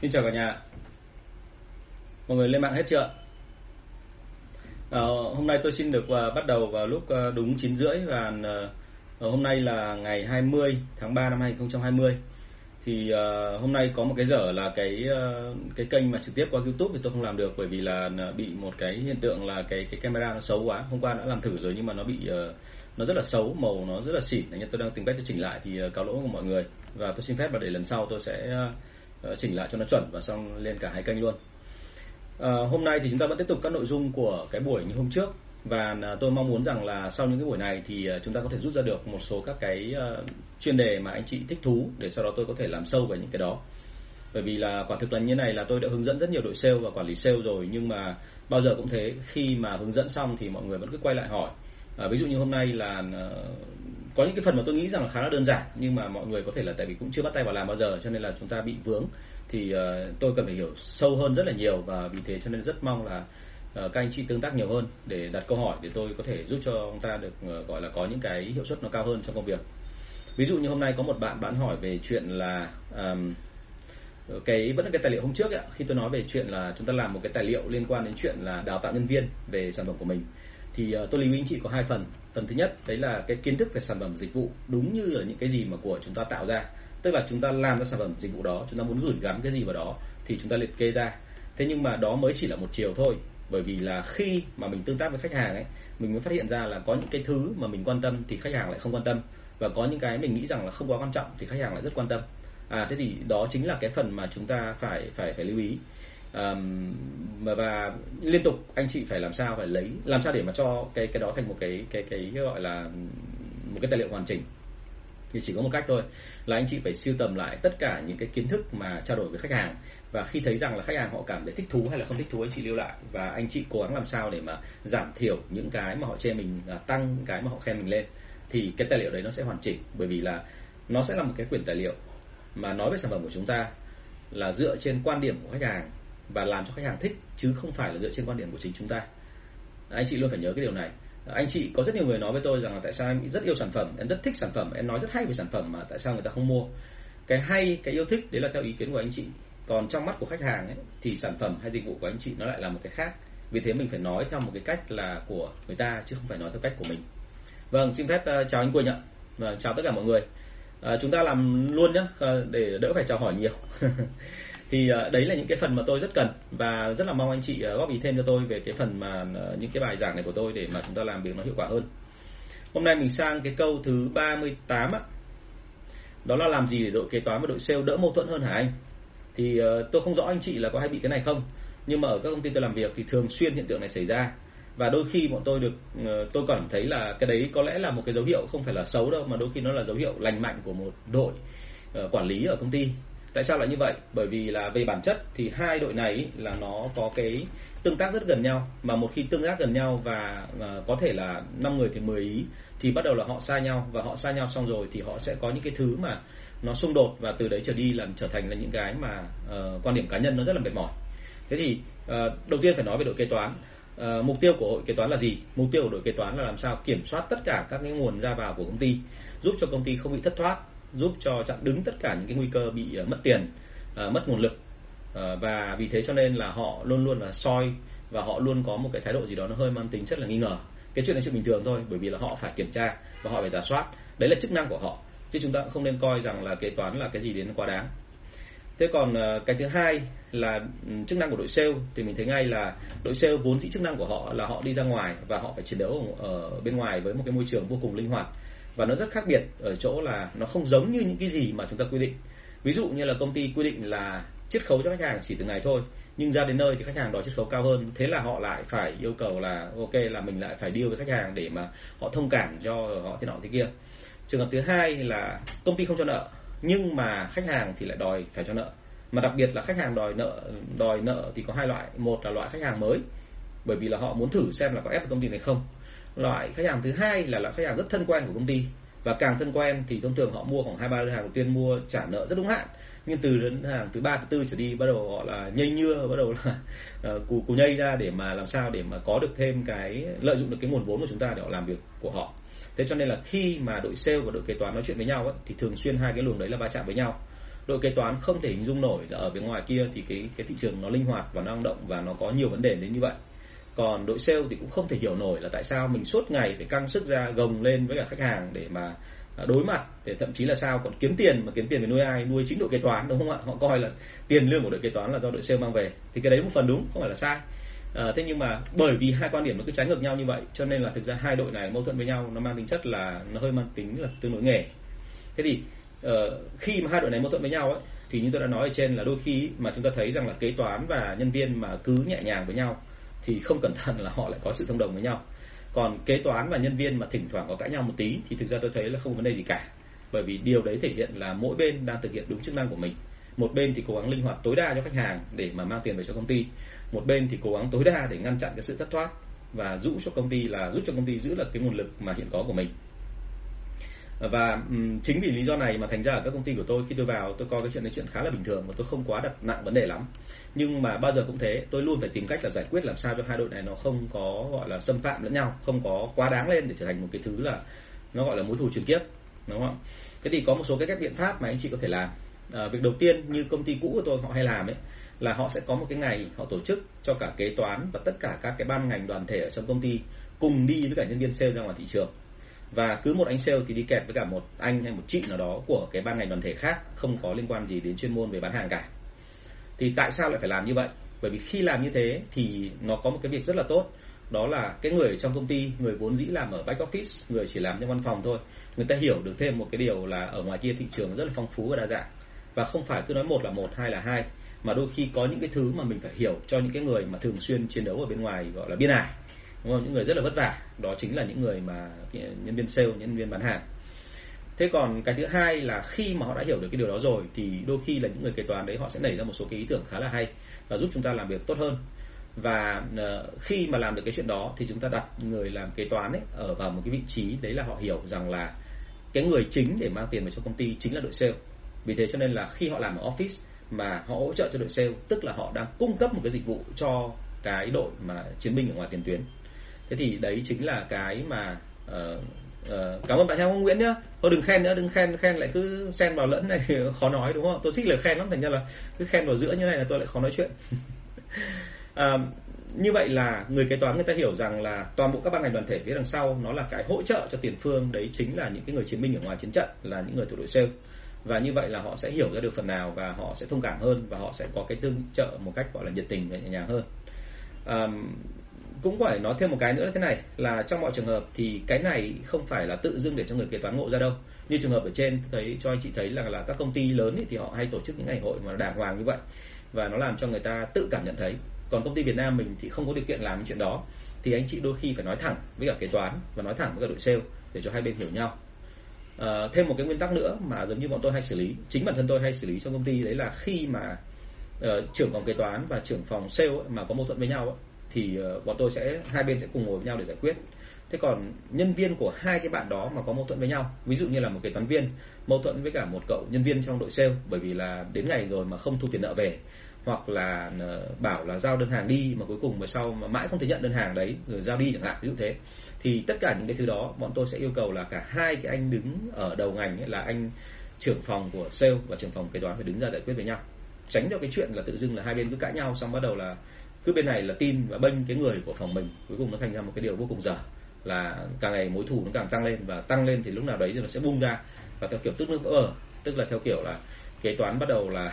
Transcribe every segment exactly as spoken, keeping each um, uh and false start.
Xin chào cả nhà. Mọi người lên mạng hết chưa? À, hôm nay tôi xin được uh, bắt đầu vào lúc uh, đúng chín rưỡi và uh, hôm nay là ngày hai mươi tháng ba năm hai nghìn không trăm hai mươi. Thì uh, hôm nay có một cái dở là cái uh, cái kênh mà trực tiếp qua YouTube thì tôi không làm được, bởi vì là bị một cái hiện tượng là cái cái camera nó xấu quá. Hôm qua đã làm thử rồi nhưng mà nó bị uh, nó rất là xấu, màu nó rất là xỉn. Nên tôi đang tìm cách để chỉnh lại thì uh, cáo lỗi của mọi người, và tôi xin phép và để lần sau tôi sẽ uh, chỉnh lại cho nó chuẩn và xong lên cả hai kênh luôn. À, hôm nay thì chúng ta vẫn tiếp tục các nội dung của cái buổi như hôm trước, và tôi mong muốn rằng là sau những cái buổi này thì chúng ta có thể rút ra được một số các cái chuyên đề mà anh chị thích thú, để sau đó tôi có thể làm sâu về những cái đó. Bởi vì là quả thực là như này, là tôi đã hướng dẫn rất nhiều đội sale và quản lý sale rồi, nhưng mà bao giờ cũng thế, khi mà hướng dẫn xong thì mọi người vẫn cứ quay lại hỏi. À, ví dụ như hôm nay là có những cái phần mà tôi nghĩ rằng là khá là đơn giản, nhưng mà mọi người có thể là tại vì cũng chưa bắt tay vào làm bao giờ cho nên là chúng ta bị vướng. Thì uh, tôi cần phải hiểu sâu hơn rất là nhiều, và vì thế cho nên rất mong là uh, các anh chị tương tác nhiều hơn để đặt câu hỏi, để tôi có thể giúp cho chúng ta được uh, gọi là có những cái hiệu suất nó cao hơn trong công việc. Ví dụ như hôm nay có một bạn bạn hỏi về chuyện là um, cái vẫn là cái tài liệu hôm trước ấy, khi tôi nói về chuyện là chúng ta làm một cái tài liệu liên quan đến chuyện là đào tạo nhân viên về sản phẩm của mình. Thì tôi lưu ý anh chị có hai phần. Phần thứ nhất đấy là cái kiến thức về sản phẩm dịch vụ, đúng như là những cái gì mà của chúng ta tạo ra, tức là chúng ta làm ra sản phẩm dịch vụ đó, chúng ta muốn gửi gắm cái gì vào đó thì chúng ta liệt kê ra. Thế nhưng mà đó mới chỉ là một chiều thôi, bởi vì là khi mà mình tương tác với khách hàng ấy, mình mới phát hiện ra là có những cái thứ mà mình quan tâm thì khách hàng lại không quan tâm, và có những cái mình nghĩ rằng là không quá quan trọng thì khách hàng lại rất quan tâm. À, thế thì đó chính là cái phần mà chúng ta phải phải phải lưu ý. Um, và liên tục anh chị phải làm sao phải lấy làm sao để mà cho cái cái đó thành một cái cái cái gọi là một cái tài liệu hoàn chỉnh, thì chỉ có một cách thôi, là anh chị phải sưu tầm lại tất cả những cái kiến thức mà trao đổi với khách hàng, và khi thấy rằng là khách hàng họ cảm thấy thích thú hay là không thích thú, anh chị lưu lại, và anh chị cố gắng làm sao để mà giảm thiểu những cái mà họ chê mình, tăng cái mà họ khen mình lên, thì cái tài liệu đấy nó sẽ hoàn chỉnh. Bởi vì là nó sẽ là một cái quyển tài liệu mà nói về sản phẩm của chúng ta là dựa trên quan điểm của khách hàng và làm cho khách hàng thích, chứ không phải là dựa trên quan điểm của chính chúng ta. Anh chị luôn phải nhớ cái điều này. Anh chị có rất nhiều người nói với tôi rằng là tại sao em rất yêu sản phẩm, em rất thích sản phẩm, em nói rất hay về sản phẩm mà tại sao người ta không mua. Cái hay, cái yêu thích đấy là theo ý kiến của anh chị, còn trong mắt của khách hàng ấy, thì sản phẩm hay dịch vụ của anh chị nó lại là một cái khác. Vì thế mình phải nói theo một cái cách là của người ta, chứ không phải nói theo cách của mình. Vâng, xin phép chào anh Quỳnh ạ. Vâng, chào tất cả mọi người. à, Chúng ta làm luôn nhé, để đỡ phải chào hỏi nhiều. Thì đấy là những cái phần mà tôi rất cần, và rất là mong anh chị góp ý thêm cho tôi về cái phần mà những cái bài giảng này của tôi để mà chúng ta làm việc nó hiệu quả hơn. Hôm nay mình sang cái câu thứ ba mươi tám á. Đó là làm gì để đội kế toán và đội sale đỡ mâu thuẫn hơn hả anh? Thì tôi không rõ anh chị là có hay bị cái này không, nhưng mà ở các công ty tôi làm việc thì thường xuyên hiện tượng này xảy ra. Và đôi khi bọn tôi được tôi cảm thấy là cái đấy có lẽ là một cái dấu hiệu không phải là xấu đâu, mà đôi khi nó là dấu hiệu lành mạnh của một đội quản lý ở công ty. Tại sao lại như vậy? Bởi vì là về bản chất thì hai đội này là nó có cái tương tác rất gần nhau, mà một khi tương tác gần nhau và có thể là năm người thì mười ý, thì bắt đầu là họ xa nhau, và họ xa nhau xong rồi thì họ sẽ có những cái thứ mà nó xung đột, và từ đấy trở đi làm trở thành là những cái mà uh, quan điểm cá nhân nó rất là mệt mỏi. Thế thì uh, đầu tiên phải nói về đội kế toán. Uh, mục tiêu của hội kế toán là gì? Mục tiêu của đội kế toán là làm sao kiểm soát tất cả các cái nguồn ra vào của công ty, giúp cho công ty không bị thất thoát, giúp cho chặn đứng tất cả những cái nguy cơ bị mất tiền, mất nguồn lực. Và vì thế cho nên là họ luôn luôn là soi, và họ luôn có một cái thái độ gì đó nó hơi mang tính chất là nghi ngờ. Cái chuyện này chuyện bình thường thôi, bởi vì là họ phải kiểm tra và họ phải rà soát. Đấy là chức năng của họ, chứ chúng ta cũng không nên coi rằng là kế toán là cái gì đến quá đáng. Thế còn cái thứ hai là chức năng của đội sale, thì mình thấy ngay là đội sale vốn dĩ chức năng của họ là họ đi ra ngoài và họ phải chiến đấu ở bên ngoài với một cái môi trường vô cùng linh hoạt. Và nó rất khác biệt ở chỗ là nó không giống như những cái gì mà chúng ta quy định. Ví dụ như là công ty quy định là chiết khấu cho khách hàng chỉ từng này thôi, nhưng ra đến nơi thì khách hàng đòi chiết khấu cao hơn. Thế là họ lại phải yêu cầu là ok, là mình lại phải deal với khách hàng để mà họ thông cảm cho họ thế nọ thế kia. Trường hợp thứ hai là công ty không cho nợ, nhưng mà khách hàng thì lại đòi phải cho nợ. Mà đặc biệt là khách hàng đòi nợ đòi nợ thì có hai loại. Một là loại khách hàng mới, bởi vì là họ muốn thử xem là có ép được công ty này không. Loại khách hàng thứ hai là loại khách hàng rất thân quen của công ty, và càng thân quen thì thông thường họ mua khoảng hai ba đơn hàng đầu tiên mua trả nợ rất đúng hạn, nhưng từ đơn hàng thứ ba thứ tư trở đi bắt đầu họ là nhây nhưa, bắt đầu là uh, cù cù nhây ra để mà làm sao để mà có được thêm cái lợi dụng được cái nguồn vốn của chúng ta để họ làm việc của họ. Thế cho nên là khi mà đội sale và đội kế toán nói chuyện với nhau ấy, thì thường xuyên hai cái luồng đấy là va chạm với nhau. đội kế toán không thể hình dung nổi là ở bên ngoài kia thì cái cái thị trường nó linh hoạt và năng động và nó có nhiều vấn đề đến như vậy. Còn đội sale thì cũng không thể hiểu nổi là tại sao mình suốt ngày phải căng sức ra gồng lên với cả khách hàng để mà đối mặt, để thậm chí là sao còn kiếm tiền, mà kiếm tiền về nuôi ai, nuôi chính đội kế toán, đúng không ạ? Họ coi là tiền lương của đội kế toán là do đội sale mang về, thì cái đấy một phần đúng, không phải là sai. À, thế nhưng mà bởi vì hai quan điểm nó cứ trái ngược nhau như vậy cho nên là thực ra hai đội này mâu thuẫn với nhau, nó mang tính chất là nó hơi mang tính là tương đối nghề. Thế thì uh, khi mà hai đội này mâu thuẫn với nhau ấy, thì như tôi đã nói ở trên là đôi khi mà chúng ta thấy rằng là kế toán và nhân viên mà cứ nhẹ nhàng với nhau thì không cẩn thận là họ lại có sự thông đồng với nhau. Còn kế toán và nhân viên mà thỉnh thoảng có cãi nhau một tí thì thực ra tôi thấy là không có vấn đề gì cả, bởi vì điều đấy thể hiện là mỗi bên đang thực hiện đúng chức năng của mình. Một bên thì cố gắng linh hoạt tối đa cho khách hàng để mà mang tiền về cho công ty, một bên thì cố gắng tối đa để ngăn chặn cái sự thất thoát và giúp cho công ty là giúp cho công ty giữ được cái nguồn lực mà hiện có của mình. Và chính vì lý do này mà thành ra ở các công ty của tôi, khi tôi vào tôi coi cái chuyện này chuyện khá là bình thường và tôi không quá đặt nặng vấn đề lắm. Nhưng mà bao giờ cũng thế, tôi luôn phải tìm cách là giải quyết làm sao cho hai đội này nó không có gọi là xâm phạm lẫn nhau, không có quá đáng lên để trở thành một cái thứ là nó gọi là mối thù truyền kiếp, đúng không? Thế thì có một số cái các biện pháp mà anh chị có thể làm. À, việc đầu tiên như công ty cũ của tôi họ hay làm ấy là họ sẽ có một cái ngày họ tổ chức cho cả kế toán và tất cả các cái ban ngành đoàn thể ở trong công ty cùng đi với cả nhân viên sale ra ngoài thị trường, và cứ một anh sale thì đi kẹp với cả một anh hay một chị nào đó của cái ban ngành đoàn thể khác không có liên quan gì đến chuyên môn về bán hàng cả. Thì tại sao lại phải làm như vậy? Bởi vì khi làm như thế thì nó có một cái việc rất là tốt, đó là cái người trong công ty, người vốn dĩ làm ở back office, người chỉ làm trong văn phòng thôi, người ta hiểu được thêm một cái điều là ở ngoài kia thị trường rất là phong phú và đa dạng, và không phải cứ nói một là một, hai là hai, mà đôi khi có những cái thứ mà mình phải hiểu cho những cái người mà thường xuyên chiến đấu ở bên ngoài gọi là biên ải, đúng không? Những người rất là vất vả, đó chính là những người mà nhân viên sale, nhân viên bán hàng. Thế còn cái thứ hai là khi mà họ đã hiểu được cái điều đó rồi thì đôi khi là những người kế toán đấy họ sẽ nảy ra một số cái ý tưởng khá là hay và giúp chúng ta làm việc tốt hơn. Và khi mà làm được cái chuyện đó thì chúng ta đặt người làm kế toán ấy ở vào một cái vị trí, đấy là họ hiểu rằng là cái người chính để mang tiền về cho công ty chính là đội sale. Vì thế cho nên là khi họ làm ở office mà họ hỗ trợ cho đội sale, tức là họ đang cung cấp một cái dịch vụ cho cái đội mà chiến binh ở ngoài tiền tuyến. Thế thì đấy chính là cái mà uh, uh, cảm ơn bạn Hồng Nguyễn nhá. Thôi đừng khen nữa, đừng khen khen lại cứ xen vào lẫn này khó nói, đúng không? Tôi thích lời khen lắm, thành ra là cứ khen vào giữa như này là tôi lại khó nói chuyện. uh, như vậy là người kế toán người ta hiểu rằng là toàn bộ các ban ngành đoàn thể phía đằng sau nó là cái hỗ trợ cho tiền phương, đấy chính là những cái người chiến binh ở ngoài chiến trận, là những người thuộc đội sale. Và như vậy là họ sẽ hiểu ra được phần nào và họ sẽ thông cảm hơn và họ sẽ có cái tương trợ một cách gọi là nhiệt tình và nhẹ nhàng hơn. À, cũng phải nói thêm một cái nữa là thế này, là trong mọi trường hợp thì cái này không phải là tự dưng để cho người kế toán ngộ ra đâu. Như trường hợp ở trên thấy cho anh chị thấy là, là các công ty lớn thì họ hay tổ chức những ngày hội mà đàng hoàng như vậy và nó làm cho người ta tự cảm nhận thấy. Còn công ty Việt Nam mình thì không có điều kiện làm chuyện đó, thì anh chị đôi khi phải nói thẳng với cả kế toán và nói thẳng với cả đội sale để cho hai bên hiểu nhau. Uh, thêm một cái nguyên tắc nữa mà giống như bọn tôi hay xử lý, chính bản thân tôi hay xử lý trong công ty, đấy là khi mà uh, trưởng phòng kế toán và trưởng phòng sale ấy, mà có mâu thuẫn với nhau ấy, thì uh, bọn tôi sẽ hai bên sẽ cùng ngồi với nhau để giải quyết. Thế còn nhân viên của hai cái bạn đó mà có mâu thuẫn với nhau, ví dụ như là một kế toán viên mâu thuẫn với cả một cậu nhân viên trong đội sale bởi vì là đến ngày rồi mà không thu tiền nợ về, hoặc là uh, bảo là giao đơn hàng đi mà cuối cùng về sau mà mãi không thể nhận đơn hàng đấy rồi giao đi chẳng hạn, ví dụ thế, thì tất cả những cái thứ đó bọn tôi sẽ yêu cầu là cả hai cái anh đứng ở đầu ngành ấy, là anh trưởng phòng của sale và trưởng phòng kế toán phải đứng ra giải quyết với nhau, tránh cho cái chuyện là tự dưng là hai bên cứ cãi nhau xong bắt đầu là cứ bên này là tin và bênh cái người của phòng mình, cuối cùng nó thành ra một cái điều vô cùng dở, là càng ngày mối thù nó càng tăng lên và tăng lên thì lúc nào đấy thì nó sẽ bung ra và theo kiểu tức nước vỡ, tức là theo kiểu là kế toán bắt đầu là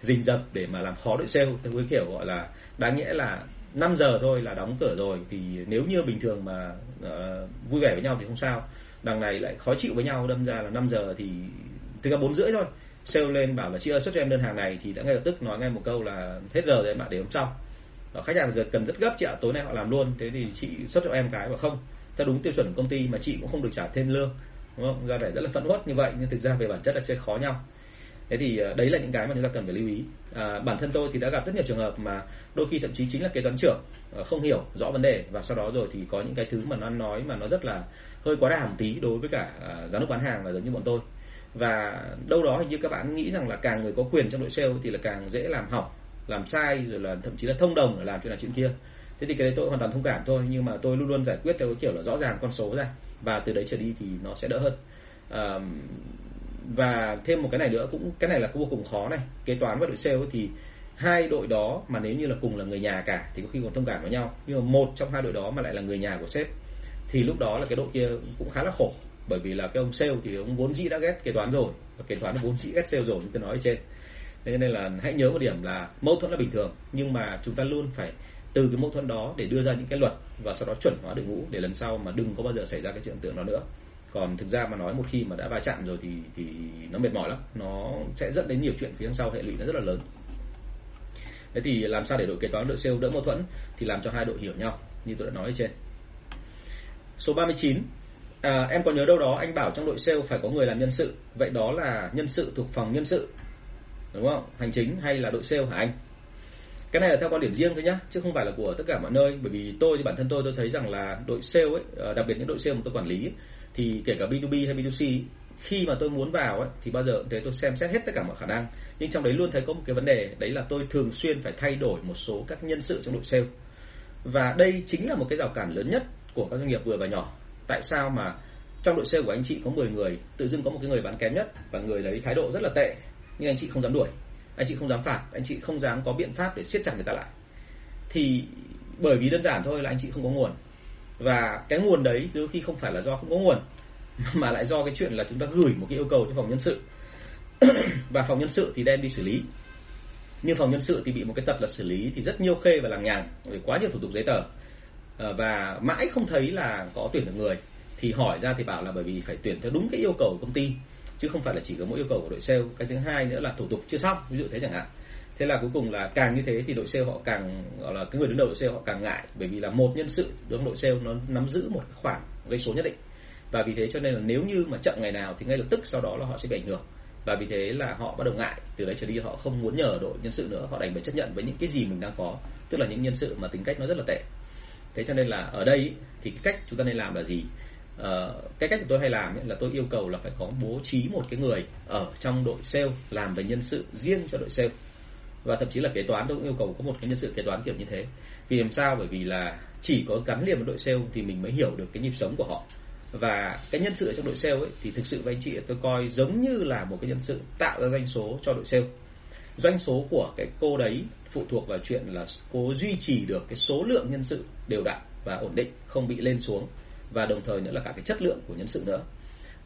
rình rập để mà làm khó đội sale theo cái kiểu gọi là đáng nghĩa là năm giờ thôi là đóng cửa rồi, thì nếu như bình thường mà uh, vui vẻ với nhau thì không sao, đằng này lại khó chịu với nhau, đâm ra là năm giờ thì từ cả bốn rưỡi thôi, sale lên bảo là chị ơi xuất cho em đơn hàng này, thì đã ngay lập tức nói ngay một câu là hết giờ rồi bạn để hôm sau. Đó, khách hàng giờ cần rất gấp chị ạ, tối nay họ làm luôn, thế thì chị xuất cho em cái, và không theo đúng tiêu chuẩn của công ty mà chị cũng không được trả thêm lương, đúng không? Ra vẻ rất là phẫn uất như vậy nhưng thực ra về bản chất là chơi khó nhau. Thế thì đấy là những cái mà chúng ta cần phải lưu ý. À, bản thân tôi thì đã gặp rất nhiều trường hợp mà đôi khi thậm chí chính là kế toán trưởng không hiểu rõ vấn đề, và sau đó rồi thì có những cái thứ mà nó nói mà nó rất là hơi quá đà một tí đối với cả giám đốc bán hàng là giống như bọn tôi. Và đâu đó hình như các bạn nghĩ rằng là càng người có quyền trong đội sale thì là càng dễ làm hỏng, làm sai, rồi là thậm chí là thông đồng để làm chuyện này chuyện kia. Thế thì cái đấy tôi hoàn toàn thông cảm thôi, nhưng mà tôi luôn luôn giải quyết theo cái kiểu là rõ ràng con số ra, và từ đấy trở đi thì nó sẽ đỡ hơn. À, Và thêm một cái này nữa, cũng cái này là vô cùng khó này, kế toán và đội sale ấy, thì hai đội đó mà nếu như là cùng là người nhà cả thì có khi còn thông cảm với nhau, nhưng mà một trong hai đội đó mà lại là người nhà của sếp thì lúc đó là cái đội kia cũng khá là khổ, bởi vì là cái ông sale thì ông vốn dĩ đã ghét kế toán rồi và kế toán vốn dĩ ghét sale rồi như tôi nói ở trên. Thế nên là hãy nhớ một điểm là mâu thuẫn là bình thường, nhưng mà chúng ta luôn phải từ cái mâu thuẫn đó để đưa ra những cái luật và sau đó chuẩn hóa đội ngũ để lần sau mà đừng có bao giờ xảy ra cái chuyện tượng đó nữa. Còn thực ra mà nói, một khi mà đã va chạm rồi thì thì nó mệt mỏi lắm, nó sẽ dẫn đến nhiều chuyện phía sau, hệ lụy nó rất là lớn. Thế thì làm sao để đội kế toán đội sale đỡ mâu thuẫn thì làm cho hai đội hiểu nhau như tôi đã nói ở trên. Số ba mươi chín, à, em có nhớ đâu đó anh bảo trong đội sale phải có người làm nhân sự, vậy đó là nhân sự thuộc phòng nhân sự đúng không, hành chính hay là đội sale hả anh? Cái này là theo quan điểm riêng thôi nhá, chứ không phải là của tất cả mọi nơi. Bởi vì tôi thì bản thân tôi tôi thấy rằng là đội sale ấy, đặc biệt những đội sale mà tôi quản lý ấy, thì kể cả bê hai bê hay bê hai xê ấy, khi mà tôi muốn vào ấy, thì bao giờ cũng thế, tôi xem xét hết tất cả mọi khả năng, nhưng trong đấy luôn thấy có một cái vấn đề, đấy là tôi thường xuyên phải thay đổi một số các nhân sự trong đội sale. Và đây chính là một cái rào cản lớn nhất của các doanh nghiệp vừa và nhỏ. Tại sao mà trong đội sale của anh chị có mười người, tự dưng có một cái người bán kém nhất và người đấy thái độ rất là tệ, nhưng anh chị không dám đuổi, anh chị không dám phạt, anh chị không dám có biện pháp để siết chặt người ta lại? Thì bởi vì đơn giản thôi là anh chị không có nguồn. Và cái nguồn đấy đôi khi không phải là do không có nguồn, mà lại do cái chuyện là chúng ta gửi một cái yêu cầu cho phòng nhân sự và phòng nhân sự thì đem đi xử lý. Nhưng phòng nhân sự thì bị một cái tật là xử lý thì rất nhiều khê và lằng nhằng, quá nhiều thủ tục giấy tờ, và mãi không thấy là có tuyển được người. Thì hỏi ra thì bảo là bởi vì phải tuyển theo đúng cái yêu cầu của công ty, chứ không phải là chỉ có mỗi yêu cầu của đội sale. Cái thứ hai nữa là thủ tục chưa xong, ví dụ thế chẳng hạn. Thế là cuối cùng là càng như thế thì đội sale họ càng, gọi là cái người đứng đầu đội sale họ càng ngại, bởi vì là một nhân sự đứng đội sale nó nắm giữ một khoản gây số nhất định. Và vì thế cho nên là nếu như mà chậm ngày nào thì ngay lập tức sau đó là họ sẽ bị ảnh hưởng. Và vì thế là họ bắt đầu ngại, từ đấy trở đi họ không muốn nhờ đội nhân sự nữa, họ đành phải chấp nhận với những cái gì mình đang có, tức là những nhân sự mà tính cách nó rất là tệ. Thế cho nên là ở đây thì cái cách chúng ta nên làm là gì? Ờ, cái cách của tôi hay làm ấy, là tôi yêu cầu là phải có bố trí một cái người ở trong đội sale làm về nhân sự riêng cho đội sale. Và thậm chí là kế toán tôi cũng yêu cầu có một cái nhân sự kế toán kiểu như thế. Vì làm sao? Bởi vì là chỉ có gắn liền với đội sale thì mình mới hiểu được cái nhịp sống của họ. Và cái nhân sự ở trong đội sale ấy, thì thực sự với anh chị tôi coi giống như là một cái nhân sự tạo ra doanh số cho đội sale. Doanh số của cái cô đấy phụ thuộc vào chuyện là cô duy trì được cái số lượng nhân sự đều đặn và ổn định, không bị lên xuống, và đồng thời nữa là cả cái chất lượng của nhân sự nữa.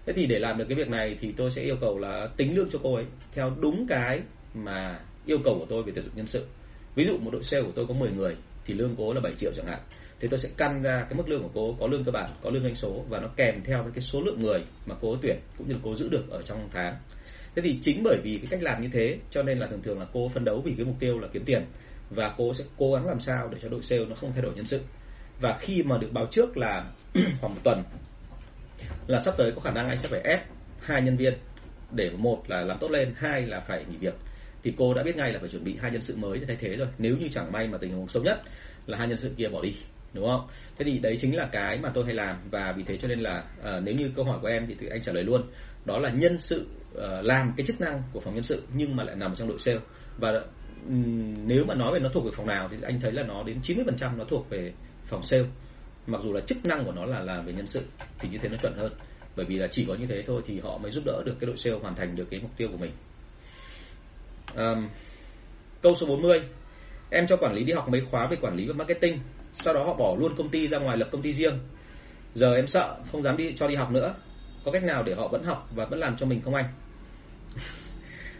Thế thì để làm được cái việc này thì tôi sẽ yêu cầu là tính lương cho cô ấy theo đúng cái mà yêu cầu của tôi về tuyển dụng nhân sự. Ví dụ một đội sale của tôi có mười người thì lương cô là bảy triệu chẳng hạn. Thế tôi sẽ căn ra cái mức lương của cô có lương cơ bản, có lương doanh số, và nó kèm theo với cái số lượng người mà cô tuyển cũng như là cô giữ được ở trong tháng. Thế thì chính bởi vì cái cách làm như thế cho nên là thường thường là cô phấn đấu vì cái mục tiêu là kiếm tiền, và cô sẽ cố gắng làm sao để cho đội sale nó không thay đổi nhân sự. Và khi mà được báo trước là khoảng một tuần là sắp tới có khả năng anh sẽ phải ép hai nhân viên để một là làm tốt lên, hai là phải nghỉ việc, thì cô đã biết ngay là phải chuẩn bị hai nhân sự mới để thay thế rồi, nếu như chẳng may mà tình huống xấu nhất là hai nhân sự kia bỏ đi, đúng không? Thế thì đấy chính là cái mà tôi hay làm. Và vì thế cho nên là à, nếu như câu hỏi của em thì, thì anh trả lời luôn, đó là nhân sự à, làm cái chức năng của phòng nhân sự nhưng mà lại nằm trong đội sale. Và um, nếu mà nói về nó thuộc về phòng nào thì anh thấy là nó đến chín mươi phần trăm nó thuộc về phòng sale, mặc dù là chức năng của nó là làm về nhân sự, thì như thế nó chuẩn hơn, bởi vì là chỉ có như thế thôi thì họ mới giúp đỡ được cái đội sale hoàn thành được cái mục tiêu của mình. Um, câu số bốn mươi, em cho quản lý đi học mấy khóa về quản lý và marketing, sau đó họ bỏ luôn công ty ra ngoài lập công ty riêng, giờ em sợ không dám đi cho đi học nữa, có cách nào để họ vẫn học và vẫn làm cho mình không anh?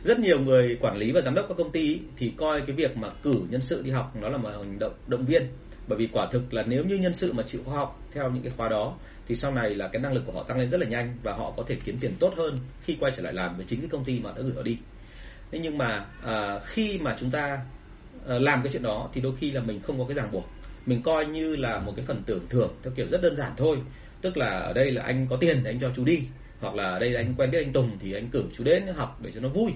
Rất nhiều người quản lý và giám đốc các công ty thì coi cái việc mà cử nhân sự đi học nó là một hành động động viên, bởi vì quả thực là nếu như nhân sự mà chịu khóa học theo những cái khóa đó thì sau này là cái năng lực của họ tăng lên rất là nhanh, và họ có thể kiếm tiền tốt hơn khi quay trở lại làm với chính cái công ty mà đã gửi họ đi. Thế nhưng mà à, khi mà chúng ta à, làm cái chuyện đó thì đôi khi là mình không có cái ràng buộc, mình coi như là một cái phần tưởng thưởng theo kiểu rất đơn giản thôi, tức là ở đây là anh có tiền thì anh cho chú đi, hoặc là ở đây là anh quen biết anh Tùng thì anh cử chú đến học để cho nó vui.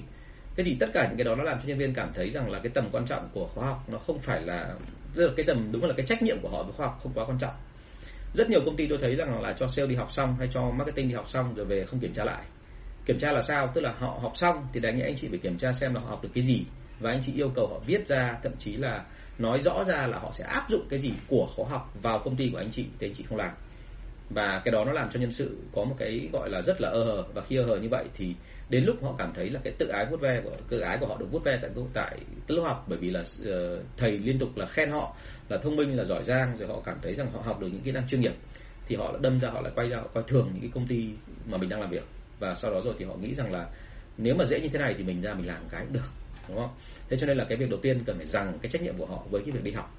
Thế thì tất cả những cái đó nó làm cho nhân viên cảm thấy rằng là cái tầm quan trọng của khóa học nó không phải là, tức là cái tầm, đúng là cái trách nhiệm của họ với khóa học không quá quan trọng. Rất nhiều công ty tôi thấy rằng là cho sale đi học xong hay cho marketing đi học xong rồi về không kiểm tra lại. Kiểm tra là sao? Tức là họ học xong thì đáng nhẽ anh chị phải kiểm tra xem là họ học được cái gì, và anh chị yêu cầu họ viết ra, thậm chí là nói rõ ra là họ sẽ áp dụng cái gì của khóa học vào công ty của anh chị, thì anh chị không làm. Và cái đó nó làm cho nhân sự có một cái gọi là rất là ơ hờ. Và khi ơ hờ như vậy thì đến lúc họ cảm thấy là cái tự ái vuốt ve của tự ái của họ được vuốt ve tại tại lớp học, bởi vì là uh, thầy liên tục là khen họ là thông minh, là giỏi giang, rồi họ cảm thấy rằng họ học được những kỹ năng chuyên nghiệp, thì họ lại đâm ra họ lại quay ra họ coi thường những cái công ty mà mình đang làm việc. Và sau đó rồi thì họ nghĩ rằng là nếu mà dễ như thế này thì mình ra mình làm cái cũng được, đúng không? Thế cho nên là cái việc đầu tiên cần phải rằng cái trách nhiệm của họ với cái việc đi học.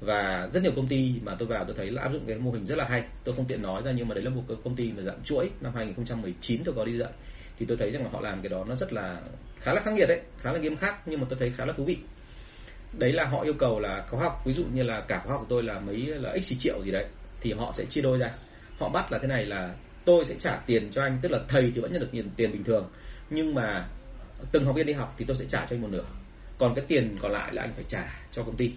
Và rất nhiều công ty mà tôi vào tôi thấy là áp dụng cái mô hình rất là hay. Tôi không tiện nói ra, nhưng mà đấy là một cái công ty mà dạng chuỗi. Năm hai không một chín tôi có đi dạy thì tôi thấy rằng là họ làm cái đó nó rất là khá là khắc nghiệt đấy, khá là nghiêm khắc, nhưng mà tôi thấy khá là thú vị. Đấy là họ yêu cầu là khóa học, ví dụ như là cả khóa học của tôi là mấy là x triệu gì đấy, thì họ sẽ chia đôi ra. Họ bắt là thế này, là tôi sẽ trả tiền cho anh, tức là thầy thì vẫn nhận được tiền, tiền bình thường, nhưng mà từng học viên đi học thì tôi sẽ trả cho anh một nửa, còn cái tiền còn lại là anh phải trả cho công ty.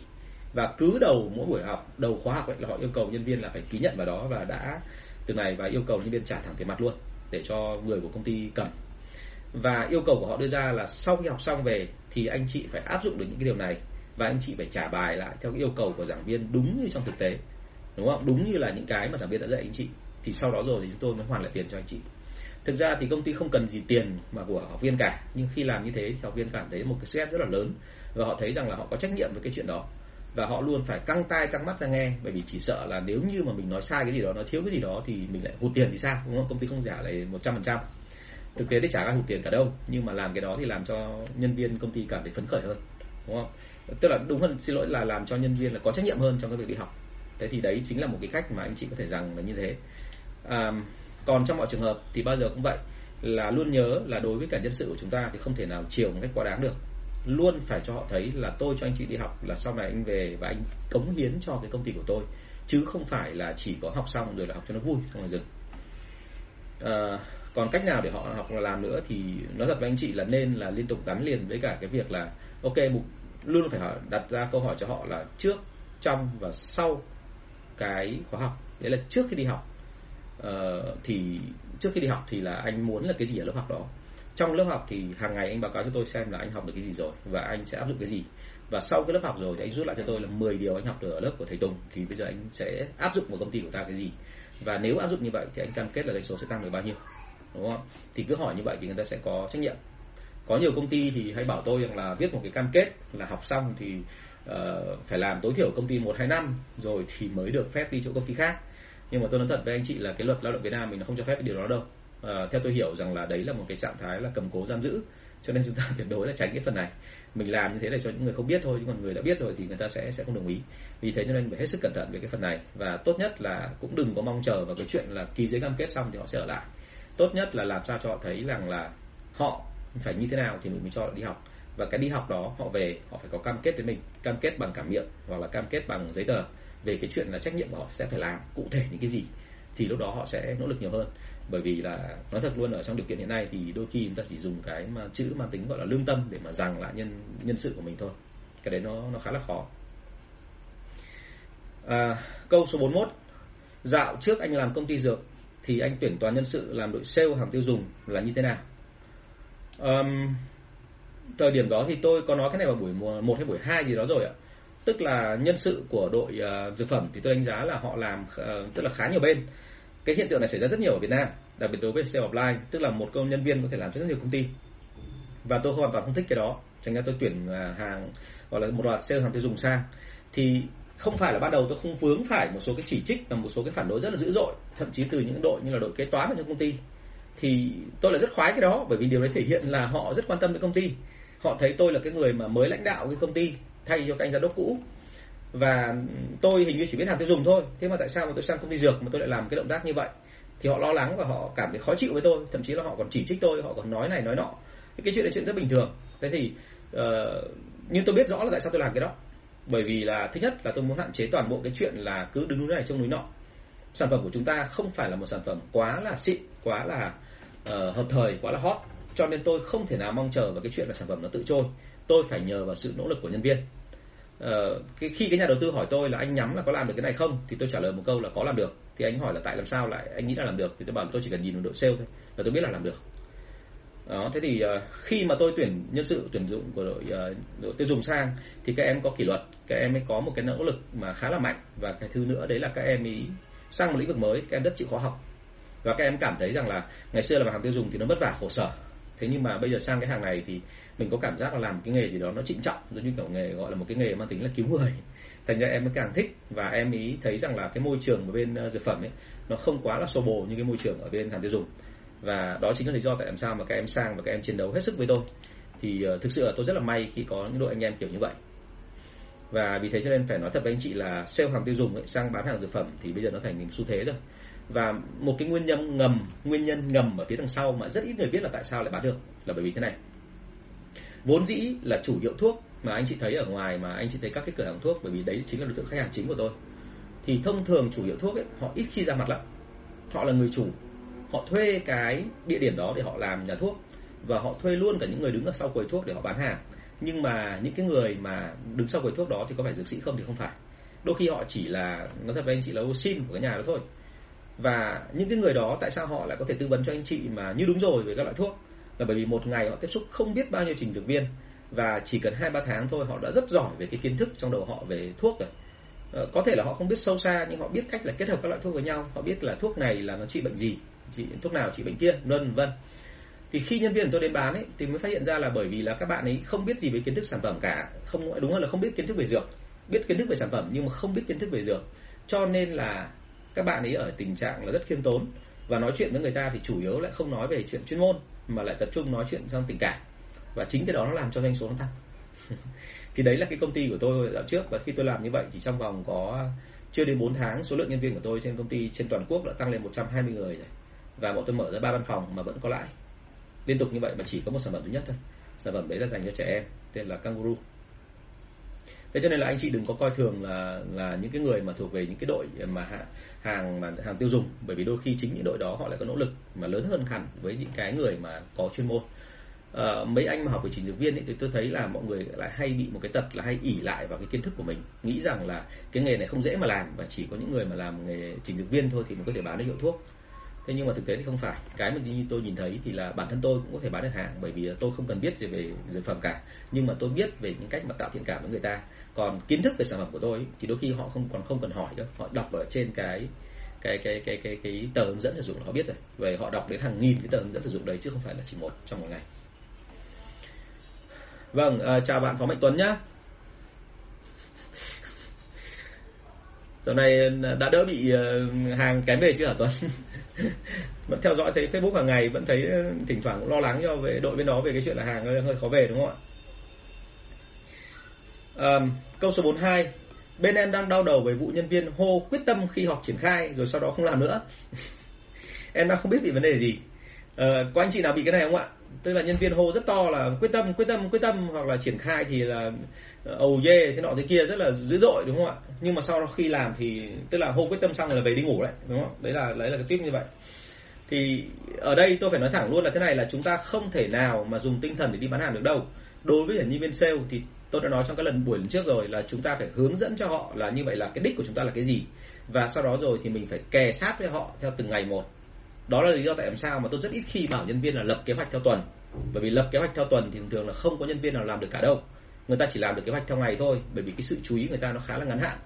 Và cứ đầu mỗi buổi học, đầu khóa học ấy, là họ yêu cầu nhân viên là phải ký nhận vào đó và đã từ này, và yêu cầu nhân viên trả thẳng tiền mặt luôn để cho người của công ty cầm. Và yêu cầu của họ đưa ra là sau khi học xong về thì anh chị phải áp dụng được những cái điều này, và anh chị phải trả bài lại theo cái yêu cầu của giảng viên đúng như trong thực tế, đúng không? Đúng như là những cái mà giảng viên đã dạy anh chị, thì sau đó rồi thì chúng tôi mới hoàn lại tiền cho anh chị. Thực ra thì công ty không cần gì tiền mà của học viên cả, nhưng khi làm như thế thì học viên cảm thấy một cái stress rất là lớn, và họ thấy rằng là họ có trách nhiệm với cái chuyện đó, và họ luôn phải căng tai căng mắt ra nghe, bởi vì chỉ sợ là nếu như mà mình nói sai cái gì đó, nói thiếu cái gì đó thì mình lại hụt tiền thì sao, đúng không? Công ty không trả lại một trăm phần trăm. Thực tế thì chả ai hụt tiền cả đâu, nhưng mà làm cái đó thì làm cho nhân viên công ty cảm thấy phấn khởi hơn, đúng không? Tức là đúng hơn, xin lỗi, là làm cho nhân viên là có trách nhiệm hơn trong cái việc đi học. Thế thì đấy chính là một cái cách mà anh chị có thể rằng là như thế. À, còn trong mọi trường hợp thì bao giờ cũng vậy, là luôn nhớ là đối với cả nhân sự của chúng ta thì không thể nào chiều một cách quá đáng được. Luôn phải cho họ thấy là tôi cho anh chị đi học là sau này anh về và anh cống hiến cho cái công ty của tôi, chứ không phải là chỉ có học xong rồi là học cho nó vui xong rồi dừng. À, còn cách nào để họ học và làm nữa thì nói thật với anh chị là nên là liên tục gắn liền với cả cái việc là ok, luôn phải đặt ra câu hỏi cho họ là trước, trong và sau cái khóa học. Đấy là trước khi đi học uh, thì trước khi đi học thì là anh muốn là cái gì ở lớp học đó, trong lớp học thì hàng ngày anh báo cáo cho tôi xem là anh học được cái gì rồi và anh sẽ áp dụng cái gì, và sau cái lớp học rồi thì anh rút lại cho tôi là mười điều anh học được ở lớp của thầy Tùng thì bây giờ anh sẽ áp dụng vào công ty của ta cái gì, và nếu áp dụng như vậy thì anh cam kết là doanh số sẽ tăng được bao nhiêu, đúng không? Thì cứ hỏi như vậy thì người ta sẽ có trách nhiệm. Có nhiều công ty thì hay bảo tôi rằng là viết một cái cam kết là học xong thì Uh, phải làm tối thiểu công ty một hai năm rồi thì mới được phép đi chỗ công ty khác, nhưng mà tôi nói thật với anh chị là cái luật lao động Việt Nam mình nó không cho phép cái điều đó đâu. Uh, theo tôi hiểu rằng là đấy là một cái trạng thái là cầm cố giam giữ, cho nên chúng ta tuyệt đối là tránh cái phần này. Mình làm như thế là cho những người không biết thôi, chứ còn người đã biết rồi thì người ta sẽ sẽ không đồng ý. Vì thế cho nên phải hết sức cẩn thận về cái phần này, và tốt nhất là cũng đừng có mong chờ vào cái chuyện là ký giấy cam kết xong thì họ sẽ ở lại. Tốt nhất là làm sao cho họ thấy rằng là họ phải như thế nào thì mình mới cho họ đi học, và cái đi học đó họ về họ phải có cam kết với mình, cam kết bằng cảm miệng hoặc là cam kết bằng giấy tờ về cái chuyện là trách nhiệm của họ sẽ phải làm cụ thể những cái gì, thì lúc đó họ sẽ nỗ lực nhiều hơn. Bởi vì là nói thật luôn, ở trong điều kiện hiện nay thì đôi khi chúng ta chỉ dùng cái mà chữ mang tính gọi là lương tâm để mà rằng lại nhân nhân sự của mình thôi, cái đấy nó nó khá là khó. À, câu số bốn mươi mốt, dạo trước anh làm công ty dược thì anh tuyển toàn nhân sự làm đội sale hàng tiêu dùng là như thế nào? Um, Thời điểm đó thì tôi có nói cái này vào buổi một hay buổi hai gì đó rồi ạ. Tức là nhân sự của đội uh, dược phẩm thì tôi đánh giá là họ làm uh, tức là khá nhiều bên. Cái hiện tượng này xảy ra rất nhiều ở Việt Nam, đặc biệt đối với sale offline, tức là một công nhân viên có thể làm cho rất nhiều công ty. Và tôi hoàn toàn không thích cái đó, thành ra tôi tuyển uh, hàng gọi là một loạt sale hàng tiêu dùng sang. Thì không phải là ban đầu tôi không vướng phải một số cái chỉ trích và một số cái phản đối rất là dữ dội, thậm chí từ những đội như là đội kế toán ở trong công ty. Thì tôi là rất khoái cái đó, bởi vì điều đấy thể hiện là họ rất quan tâm đến công ty. Họ thấy tôi là cái người mà mới lãnh đạo cái công ty thay cho cái anh giám đốc cũ, và tôi hình như chỉ biết hàng tiêu dùng thôi, thế mà tại sao mà tôi sang công ty dược mà tôi lại làm cái động tác như vậy, thì họ lo lắng và họ cảm thấy khó chịu với tôi, thậm chí là họ còn chỉ trích tôi, họ còn nói này nói nọ. Cái chuyện là chuyện rất bình thường. Thế thì uh, nhưng tôi biết rõ là tại sao tôi làm cái đó, bởi vì là thứ nhất là tôi muốn hạn chế toàn bộ cái chuyện là cứ đứng núi này trông núi nọ. Sản phẩm của chúng ta không phải là một sản phẩm quá là xịn, quá là uh, hợp thời, quá là hot, cho nên tôi không thể nào mong chờ vào cái chuyện là sản phẩm nó tự trôi. Tôi phải nhờ vào sự nỗ lực của nhân viên. Ờ, cái, khi cái nhà đầu tư hỏi tôi là anh nhắm là có làm được cái này không, thì tôi trả lời một câu là có làm được. Thì anh hỏi là tại làm sao lại anh nghĩ là làm được, thì tôi bảo là tôi chỉ cần nhìn vào đội sale thôi là tôi biết là làm được. Đó, thế thì uh, khi mà tôi tuyển nhân sự, tuyển dụng của đội, uh, đội tiêu dùng sang thì các em có kỷ luật, các em ấy có một cái nỗ lực mà khá là mạnh, và cái thứ nữa đấy là các em ấy sang một lĩnh vực mới, các em rất chịu khó học. Và các em cảm thấy rằng là ngày xưa làm hàng tiêu dùng thì nó vất vả khổ sở, thế nhưng mà bây giờ sang cái hàng này thì mình có cảm giác là làm cái nghề gì đó nó trịnh trọng, giống như kiểu nghề gọi là một cái nghề mang tính là cứu người. Thành ra em mới càng thích, và em ý thấy rằng là cái môi trường ở bên dược phẩm ấy nó không quá là xô bồ như cái môi trường ở bên hàng tiêu dùng. Và đó chính là lý do tại làm sao mà các em sang và các em chiến đấu hết sức với tôi. Thì thực sự là tôi rất là may khi có những đội anh em kiểu như vậy. Và vì thế cho nên phải nói thật với anh chị là sale hàng tiêu dùng ấy, sang bán hàng dược phẩm thì bây giờ nó thành xu thế rồi. Và một cái nguyên nhân ngầm, nguyên nhân ngầm ở phía đằng sau mà rất ít người biết là tại sao lại bán được là bởi vì thế này. Vốn dĩ là chủ hiệu thuốc mà anh chị thấy ở ngoài, mà anh chị thấy các cái cửa hàng thuốc, bởi vì đấy chính là đối tượng khách hàng chính của tôi, thì thông thường chủ hiệu thuốc ấy, họ ít khi ra mặt lắm. Họ là người chủ, họ thuê cái địa điểm đó để họ làm nhà thuốc, và họ thuê luôn cả những người đứng ở sau quầy thuốc để họ bán hàng. Nhưng mà những cái người mà đứng sau quầy thuốc đó thì có phải dược sĩ không thì không phải. Đôi khi họ chỉ là, nói thật với anh chị là ô xin của cái nhà đó thôi. Và những cái người đó tại sao họ lại có thể tư vấn cho anh chị mà như đúng rồi về các loại thuốc, là bởi vì một ngày họ tiếp xúc không biết bao nhiêu trình dược viên, và chỉ cần hai ba tháng thôi họ đã rất giỏi về cái kiến thức trong đầu họ về thuốc rồi. Có thể là họ không biết sâu xa, nhưng họ biết cách là kết hợp các loại thuốc với nhau, họ biết là thuốc này là nó trị bệnh gì, trị thuốc nào trị bệnh kia, vân vân. Thì khi nhân viên của tôi đến bán ấy, thì mới phát hiện ra là bởi vì là các bạn ấy không biết gì về kiến thức sản phẩm cả, không, đúng hơn là không biết kiến thức về dược, biết kiến thức về sản phẩm nhưng mà không biết kiến thức về dược, cho nên là các bạn ấy ở tình trạng là rất khiêm tốn, và nói chuyện với người ta thì chủ yếu lại không nói về chuyện chuyên môn mà lại tập trung nói chuyện sang tình cảm, và chính cái đó nó làm cho doanh số nó tăng. Thì đấy là cái công ty của tôi dạo trước, và khi tôi làm như vậy thì trong vòng có chưa đến bốn tháng, số lượng nhân viên của tôi trên công ty trên toàn quốc đã tăng lên một trăm hai mươi người rồi, và bọn tôi mở ra ba văn phòng mà vẫn có lãi liên tục như vậy, mà chỉ có một sản phẩm duy nhất thôi. Sản phẩm đấy là dành cho trẻ em, tên là Kangaroo. Thế cho nên là anh chị đừng có coi thường là là những cái người mà thuộc về những cái đội mà hàng hàng, mà, hàng tiêu dùng, bởi vì đôi khi chính những đội đó họ lại có nỗ lực mà lớn hơn hẳn với những cái người mà có chuyên môn. À, mấy anh mà học về trình dược viên ấy, thì tôi thấy là mọi người lại hay bị một cái tật là hay ỷ lại vào cái kiến thức của mình, nghĩ rằng là cái nghề này không dễ mà làm, và chỉ có những người mà làm nghề trình dược viên thôi thì mới có thể bán được hiệu thuốc. Thế nhưng mà thực tế thì không phải. Cái mà như tôi nhìn thấy thì là bản thân tôi cũng có thể bán được hàng, bởi vì tôi không cần biết gì về dược phẩm cả, nhưng mà tôi biết về những cách mà tạo thiện cảm với người ta. Còn kiến thức về sản phẩm của tôi thì đôi khi họ không còn không cần hỏi đâu, họ đọc ở trên cái cái cái cái cái cái tờ hướng dẫn sử dụng họ biết rồi. Vậy họ đọc đến hàng nghìn cái tờ hướng dẫn sử dụng đấy chứ không phải là chỉ một trong một ngày. Vâng, à, chào bạn Phó Mạnh Tuấn nhá. Giờ này đã đỡ bị hàng kém về chưa hả Tuấn? Vẫn theo dõi thấy Facebook hàng ngày, vẫn thấy thỉnh thoảng cũng lo lắng cho về đội bên đó về cái chuyện là hàng hơi khó về đúng không ạ? À, câu số bốn mươi hai. Bên em đang đau đầu về vụ nhân viên hô quyết tâm khi họp triển khai rồi sau đó không làm nữa. Em đang không biết bị vấn đề gì. À, có anh chị nào bị cái này không ạ? Tức là nhân viên hô rất to là quyết tâm, quyết tâm, quyết tâm, hoặc là triển khai thì là ầu dê thế nọ thế kia rất là dữ dội đúng không ạ? Nhưng mà sau đó khi làm thì tức là hô quyết tâm xong rồi là về đi ngủ đấy, đúng không? Đấy là đấy là cái tip như vậy. Thì ở đây tôi phải nói thẳng luôn là thế này, là chúng ta không thể nào mà dùng tinh thần để đi bán hàng được đâu. Đối với nhân viên sale thì tôi đã nói trong các lần buổi lần trước rồi là chúng ta phải hướng dẫn cho họ là như vậy là cái đích của chúng ta là cái gì, và sau đó rồi thì mình phải kè sát với họ theo từng ngày một. Đó là lý do tại làm sao mà tôi rất ít khi bảo nhân viên là lập kế hoạch theo tuần, bởi vì lập kế hoạch theo tuần thì thường thường là không có nhân viên nào làm được cả đâu. Người ta chỉ làm được kế hoạch theo ngày thôi, bởi vì cái sự chú ý người ta nó khá là ngắn hạn.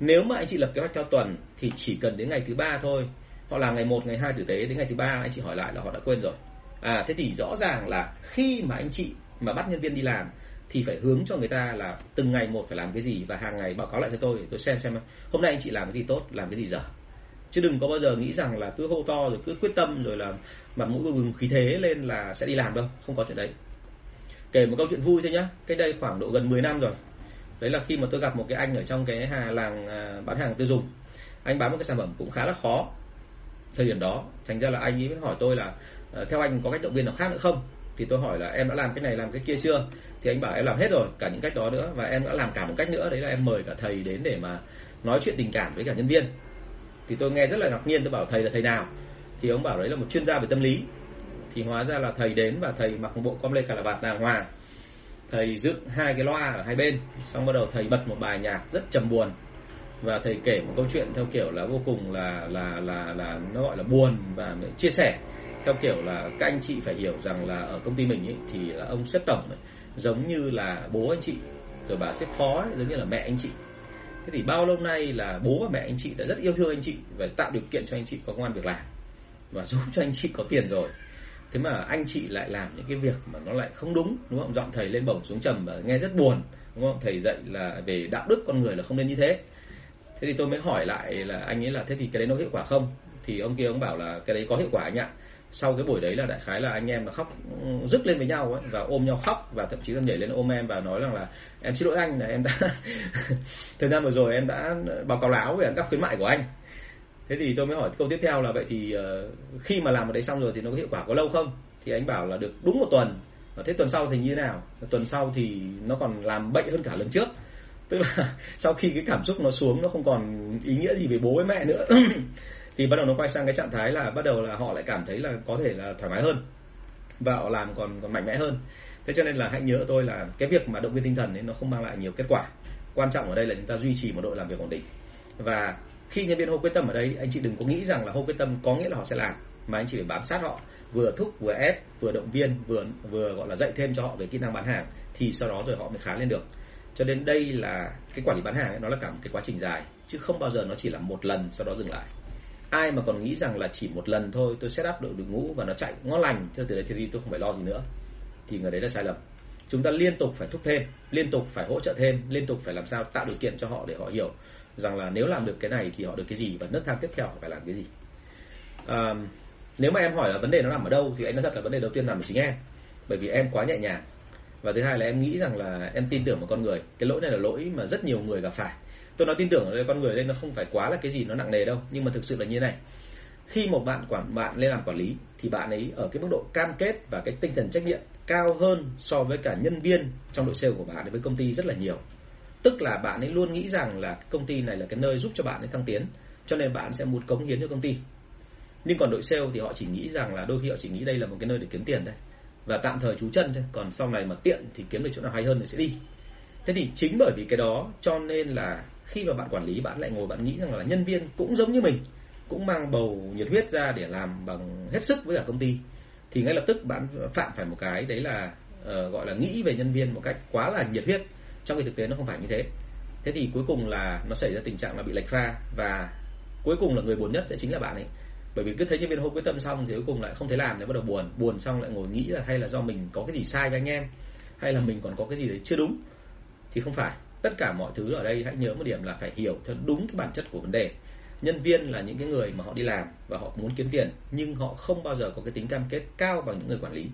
Nếu mà anh chị lập kế hoạch theo tuần thì chỉ cần đến ngày thứ ba thôi, họ làm ngày một, ngày hai tử tế, đến ngày thứ ba anh chị hỏi lại là họ đã quên rồi. À, thế thì rõ ràng là khi mà anh chị mà bắt nhân viên đi làm thì phải hướng cho người ta là từng ngày một phải làm cái gì, và hàng ngày báo cáo lại cho tôi để tôi xem xem hôm nay anh chị làm cái gì tốt, làm cái gì dở. Chứ đừng có bao giờ nghĩ rằng là cứ hô to rồi cứ quyết tâm rồi là mặt mũi bừng khí thế lên là sẽ đi làm đâu, không có chuyện đấy. Kể một câu chuyện vui thôi nhá, cách đây khoảng độ gần mười năm rồi. Đấy là khi mà tôi gặp một cái anh ở trong cái hàng làng bán hàng tiêu dùng. Anh bán một cái sản phẩm cũng khá là khó thời điểm đó, thành ra là anh ấy mới hỏi tôi là theo anh có cách động viên nào khác nữa không? Thì tôi hỏi là em đã làm cái này làm cái kia chưa? Thì anh bảo em làm hết rồi, cả những cách đó nữa, và em đã làm cả một cách nữa, đấy là em mời cả thầy đến để mà nói chuyện tình cảm với cả nhân viên. Thì tôi nghe rất là ngạc nhiên, tôi bảo thầy là thầy nào? Thì ông bảo đấy là một chuyên gia về tâm lý. Thì hóa ra là thầy đến và thầy mặc một bộ com lê cà vạt đàng hoàng, thầy dựng hai cái loa ở hai bên, xong bắt đầu thầy bật một bài nhạc rất trầm buồn, và thầy kể một câu chuyện theo kiểu là vô cùng là là là là nó gọi là buồn, và chia sẻ theo kiểu là các anh chị phải hiểu rằng là ở công ty mình ấy, thì là ông sếp tổng ấy, giống như là bố anh chị, rồi bà sếp phó ấy, giống như là mẹ anh chị. Thế thì bao lâu nay là bố và mẹ anh chị đã rất yêu thương anh chị và tạo điều kiện cho anh chị có công ăn việc làm và giúp cho anh chị có tiền rồi. Thế mà anh chị lại làm những cái việc mà nó lại không đúng, đúng không? Giọng thầy lên bổng xuống trầm và nghe rất buồn, đúng không? Thầy dạy là về đạo đức con người là không nên như thế. Thế thì tôi mới hỏi lại là anh ấy là thế thì cái đấy nó hiệu quả không? Thì ông kia ông bảo là cái đấy có hiệu quả anh ạ. Sau cái buổi đấy là đại khái là anh em là khóc rứt lên với nhau ấy, và ôm nhau khóc, và thậm chí là nhảy lên ôm em và nói rằng là em xin lỗi anh, là em đã thời gian vừa rồi em đã báo cáo láo về các khuyến mại của anh. Thế thì tôi mới hỏi câu tiếp theo là vậy thì khi mà làm ở đấy xong rồi thì nó có hiệu quả có lâu không? Thì anh bảo là được đúng một tuần. Thế tuần sau thì như thế nào? Tuần sau thì nó còn làm bậy hơn cả lần trước. Tức là sau khi cái cảm xúc nó xuống, nó không còn ý nghĩa gì về bố với mẹ nữa thì bắt đầu nó quay sang cái trạng thái là bắt đầu là họ lại cảm thấy là có thể là thoải mái hơn và họ làm còn còn mạnh mẽ hơn. Thế cho nên là hãy nhớ tôi là cái việc mà động viên tinh thần ấy nó không mang lại nhiều kết quả. Quan trọng ở đây là chúng ta duy trì một đội làm việc ổn định. Và khi nhân viên hô quyết tâm ở đây, anh chị đừng có nghĩ rằng là hô quyết tâm có nghĩa là họ sẽ làm, mà anh chị phải bám sát họ, vừa thúc vừa ép, vừa động viên, vừa vừa gọi là dạy thêm cho họ về kỹ năng bán hàng, thì sau đó rồi họ mới khá lên được. Cho nên đây là cái quản lý bán hàng ấy, nó là cả một cái quá trình dài, chứ không bao giờ nó chỉ là một lần sau đó dừng lại. Ai mà còn nghĩ rằng là chỉ một lần thôi tôi set up đội đội ngũ và nó chạy ngon lành, từ đấy thì tôi không phải lo gì nữa, thì người đấy là sai lầm. Chúng ta liên tục phải thúc thêm, liên tục phải hỗ trợ thêm, liên tục phải làm sao tạo điều kiện cho họ để họ hiểu rằng là nếu làm được cái này thì họ được cái gì và nấc thang tiếp theo họ phải làm cái gì. À, nếu mà em hỏi là vấn đề nó nằm ở đâu thì anh nói thật là vấn đề đầu tiên nằm ở chính em, bởi vì em quá nhẹ nhàng. Và thứ hai là em nghĩ rằng là em tin tưởng vào con người. Cái lỗi này là lỗi mà rất nhiều người gặp phải. Tôi nói tin tưởng ở đây con người đây nó không phải quá là cái gì nó nặng nề đâu, nhưng mà thực sự là như thế này. Khi một bạn quản bạn lên làm quản lý thì bạn ấy ở cái mức độ cam kết và cái tinh thần trách nhiệm cao hơn so với cả nhân viên trong đội sale của bạn với công ty rất là nhiều. Tức là bạn ấy luôn nghĩ rằng là công ty này là cái nơi giúp cho bạn ấy thăng tiến, cho nên bạn sẽ muốn cống hiến cho công ty. Nhưng còn đội sale thì họ chỉ nghĩ rằng là đôi khi họ chỉ nghĩ đây là một cái nơi để kiếm tiền thôi và tạm thời trú chân thôi, còn sau này mà tiện thì kiếm được chỗ nào hay hơn thì sẽ đi. Thế thì chính bởi vì cái đó cho nên là khi mà bạn quản lý, bạn lại ngồi bạn nghĩ rằng là nhân viên cũng giống như mình, cũng mang bầu nhiệt huyết ra để làm bằng hết sức với cả công ty, thì ngay lập tức bạn phạm phải một cái đấy là uh, gọi là nghĩ về nhân viên một cách quá là nhiệt huyết, trong khi thực tế nó không phải như thế. Thế thì cuối cùng là nó xảy ra tình trạng là bị lệch pha, và cuối cùng là người buồn nhất sẽ chính là bạn ấy, bởi vì cứ thấy nhân viên hô quyết tâm xong thì cuối cùng lại không thấy làm, lại bắt đầu buồn, buồn xong lại ngồi nghĩ là hay là do mình có cái gì sai với anh em, hay là mình còn có cái gì đấy chưa đúng. Thì không phải. Tất cả mọi thứ ở đây hãy nhớ một điểm là phải hiểu theo đúng cái bản chất của vấn đề. Nhân viên là những cái người mà họ đi làm và họ muốn kiếm tiền, nhưng họ không bao giờ có cái tính cam kết cao bằng những người quản lý.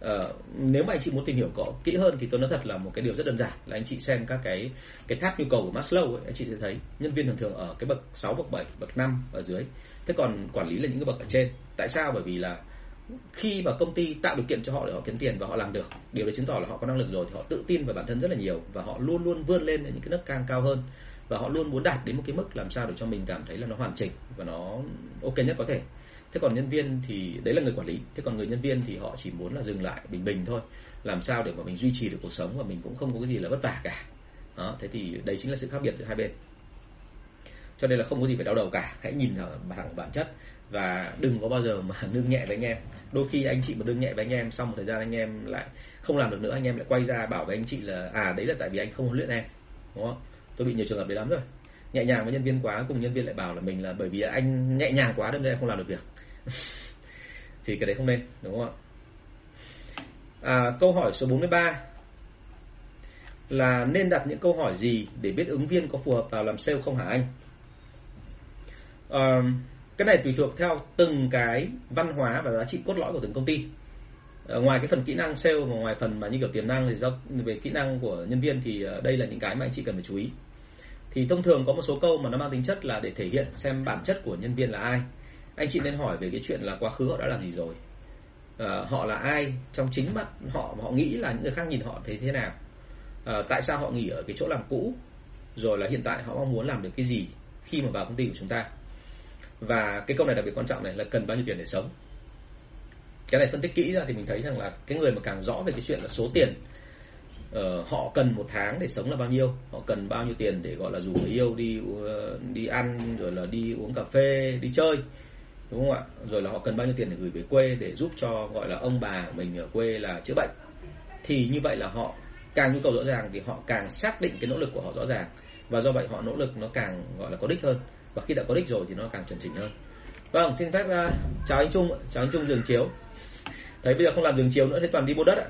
Ờ, nếu mà anh chị muốn tìm hiểu có kỹ hơn thì tôi nói thật là một cái điều rất đơn giản là anh chị xem các cái cái tháp nhu cầu của Maslow ấy, anh chị sẽ thấy nhân viên thường thường ở cái bậc sáu, bậc bảy, bậc năm ở dưới. Thế còn quản lý là những cái bậc ở trên. Tại sao? Bởi vì là khi mà công ty tạo điều kiện cho họ để họ kiếm tiền và họ làm được, điều đấy chứng tỏ là họ có năng lực rồi, thì họ tự tin về bản thân rất là nhiều và họ luôn luôn vươn lên đến những cái nấc thang cao hơn, và họ luôn muốn đạt đến một cái mức làm sao để cho mình cảm thấy là nó hoàn chỉnh và nó ok nhất có thể. Thế còn nhân viên thì đấy là người quản lý. Thế còn người nhân viên thì họ chỉ muốn là dừng lại bình bình thôi, làm sao để mà mình duy trì được cuộc sống và mình cũng không có cái gì là vất vả cả. Đó, thế thì đấy chính là sự khác biệt giữa hai bên. Cho nên là không có gì phải đau đầu cả, hãy nhìn vào bản, bản chất và đừng có bao giờ mà nương nhẹ với anh em. Đôi khi anh chị mà nương nhẹ với anh em xong một thời gian anh em lại không làm được nữa, anh em lại quay ra bảo với anh chị là à đấy là tại vì anh không huấn luyện em, đúng không? Tôi bị nhiều trường hợp đấy lắm rồi. Nhẹ nhàng với nhân viên quá, cùng nhân viên lại bảo là mình là bởi vì anh nhẹ nhàng quá nên em không làm được việc thì cái đấy không nên, đúng không ạ? À, câu hỏi số bốn mươi ba là nên đặt những câu hỏi gì để biết ứng viên có phù hợp vào làm sale không hả anh? À, cái này tùy thuộc theo từng cái văn hóa và giá trị cốt lõi của từng công ty. À, ngoài cái phần kỹ năng sale và ngoài phần mà như kiểu tiềm năng thì do về kỹ năng của nhân viên thì đây là những cái mà anh chị cần phải chú ý. Thì thông thường có một số câu mà nó mang tính chất là để thể hiện xem bản chất của nhân viên là ai. Anh chị nên hỏi về cái chuyện là quá khứ họ đã làm gì rồi, à, họ là ai trong chính mắt họ, họ nghĩ là những người khác nhìn họ thấy thế nào, à, tại sao họ nghỉ ở cái chỗ làm cũ, rồi là hiện tại họ mong muốn làm được cái gì khi mà vào công ty của chúng ta. Và cái câu này đặc biệt quan trọng này là cần bao nhiêu tiền để sống. Cái này phân tích kỹ ra thì mình thấy rằng là cái người mà càng rõ về cái chuyện là số tiền Uh, họ cần một tháng để sống là bao nhiêu, họ cần bao nhiêu tiền để gọi là rủ người yêu đi uh, đi ăn, rồi là đi uống cà phê, đi chơi, đúng không ạ? Rồi là họ cần bao nhiêu tiền để gửi về quê để giúp cho gọi là ông bà của mình ở quê là chữa bệnh. Thì như vậy là họ càng nhu cầu rõ ràng thì họ càng xác định cái nỗ lực của họ rõ ràng, và do vậy họ nỗ lực nó càng gọi là có đích hơn, và khi đã có đích rồi thì nó càng chuẩn chỉnh hơn. Vâng, xin phép uh, chào anh Trung, chào anh Trung giường chiếu. Thấy bây giờ không làm giường chiếu nữa, thế toàn đi mua đất ạ.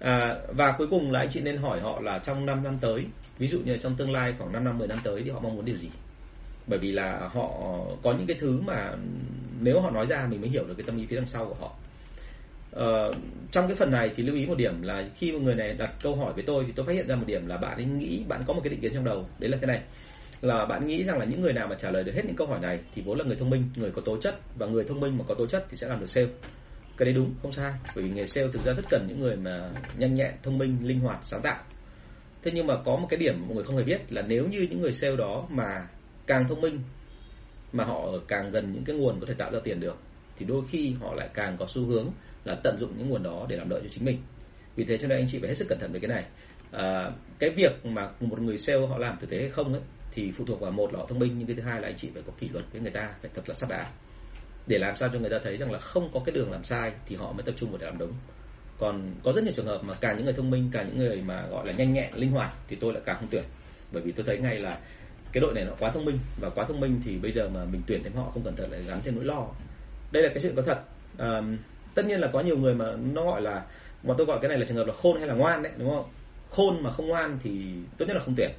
À, và cuối cùng là anh chị nên hỏi họ là trong năm năm tới, ví dụ như trong tương lai khoảng năm năm mười năm tới thì họ mong muốn điều gì. Bởi vì là họ có những cái thứ mà nếu họ nói ra mình mới hiểu được cái tâm lý phía đằng sau của họ. Ờ, trong cái phần này thì lưu ý một điểm là khi một người này đặt câu hỏi với tôi thì tôi phát hiện ra một điểm là bạn ấy nghĩ, bạn có một cái định kiến trong đầu, đấy là thế này, là bạn nghĩ rằng là những người nào mà trả lời được hết những câu hỏi này thì vốn là người thông minh, người có tố chất, và người thông minh mà có tố chất thì sẽ làm được sale. Cái đấy đúng, không sai, bởi vì nghề sale thực ra rất cần những người mà nhanh nhẹn, thông minh, linh hoạt, sáng tạo. Thế nhưng mà có một cái điểm mọi người không hề biết là nếu như những người sale đó mà càng thông minh, mà họ càng gần những cái nguồn có thể tạo ra tiền được, thì đôi khi họ lại càng có xu hướng là tận dụng những nguồn đó để làm lợi cho chính mình. Vì thế cho nên anh chị phải hết sức cẩn thận về cái này. À, cái việc mà một người sale họ làm thực tế hay không ấy, thì phụ thuộc vào một là họ thông minh, nhưng cái thứ hai là anh chị phải có kỷ luật với người ta, phải thật là sắt đá, để làm sao cho người ta thấy rằng là không có cái đường làm sai thì họ mới tập trung vào để làm đúng. Còn có rất nhiều trường hợp mà càng những người thông minh, càng những người mà gọi là nhanh nhẹn, linh hoạt thì tôi lại càng không tuyển, bởi vì tôi thấy ngay là cái đội này nó quá thông minh, và quá thông minh thì bây giờ mà mình tuyển đến họ không cẩn thận lại gắn thêm nỗi lo. Đây là cái chuyện có thật. À, tất nhiên là có nhiều người mà nó gọi là, mà tôi gọi cái này là trường hợp là khôn hay là ngoan đấy, đúng không? Khôn mà không ngoan thì tốt nhất là không tuyển.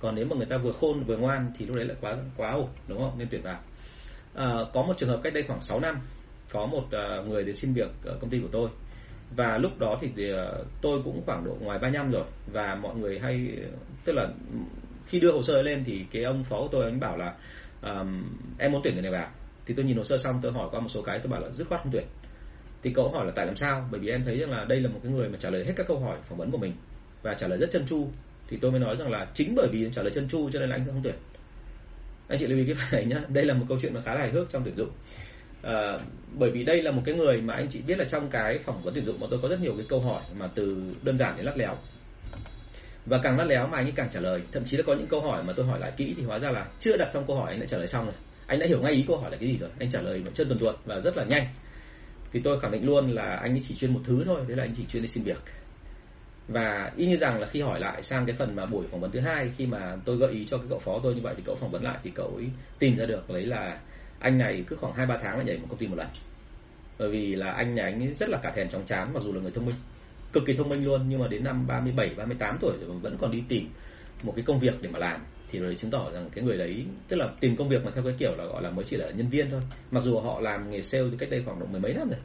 Còn nếu mà người ta vừa khôn vừa ngoan thì lúc đấy lại quá quá ổn, đúng không? Nên tuyển vào. À, có một trường hợp cách đây khoảng sáu năm, có một uh, người đến xin việc ở công ty của tôi, và lúc đó thì, thì uh, tôi cũng khoảng độ ngoài ba mươi lăm rồi, và mọi người hay, tức là khi đưa hồ sơ lên thì cái ông phó của tôi anh bảo là uh, em muốn tuyển người này vào. Thì tôi nhìn hồ sơ xong tôi hỏi qua một số cái, tôi bảo là dứt khoát không tuyển. Thì cậu hỏi là tại làm sao? Bởi vì em thấy rằng là đây là một cái người mà trả lời hết các câu hỏi phỏng vấn của mình và trả lời rất chân tru. Thì tôi mới nói rằng là chính bởi vì trả lời chân tru cho nên là anh không tuyển. Anh chị lưu ý cái phần này nhá. Đây là một câu chuyện mà khá là hài hước trong tuyển dụng. À, bởi vì đây là một cái người mà anh chị biết là trong cái phỏng vấn tuyển dụng mà tôi có rất nhiều cái câu hỏi mà từ đơn giản đến lắt léo. Và càng lắt léo mà anh ấy càng trả lời. Thậm chí là có những câu hỏi mà tôi hỏi lại kỹ thì hóa ra là chưa đặt xong câu hỏi anh đã trả lời xong rồi. Anh đã hiểu ngay ý câu hỏi là cái gì rồi. Anh trả lời chân tuần tuột và rất là nhanh. Thì tôi khẳng định luôn là anh ấy chỉ chuyên một thứ thôi, đấy là anh chỉ chuyên đi xin việc. Và y như rằng là khi hỏi lại sang cái phần mà buổi phỏng vấn thứ hai, khi mà tôi gợi ý cho cái cậu phó tôi như vậy thì cậu phỏng vấn lại thì cậu ấy tìm ra được đấy là anh này cứ khoảng hai ba tháng lại nhảy một công ty một lần. Bởi vì là anh này anh ấy rất là cả thèm chóng chán, mặc dù là người thông minh, cực kỳ thông minh luôn, nhưng mà đến năm ba mươi bảy, ba mươi tám tuổi rồi vẫn còn đi tìm một cái công việc để mà làm. Thì rồi chứng tỏ rằng cái người đấy, tức là tìm công việc mà theo cái kiểu là gọi là mới chỉ là nhân viên thôi, mặc dù họ làm nghề sale từ cách đây khoảng độ mười mấy năm rồi,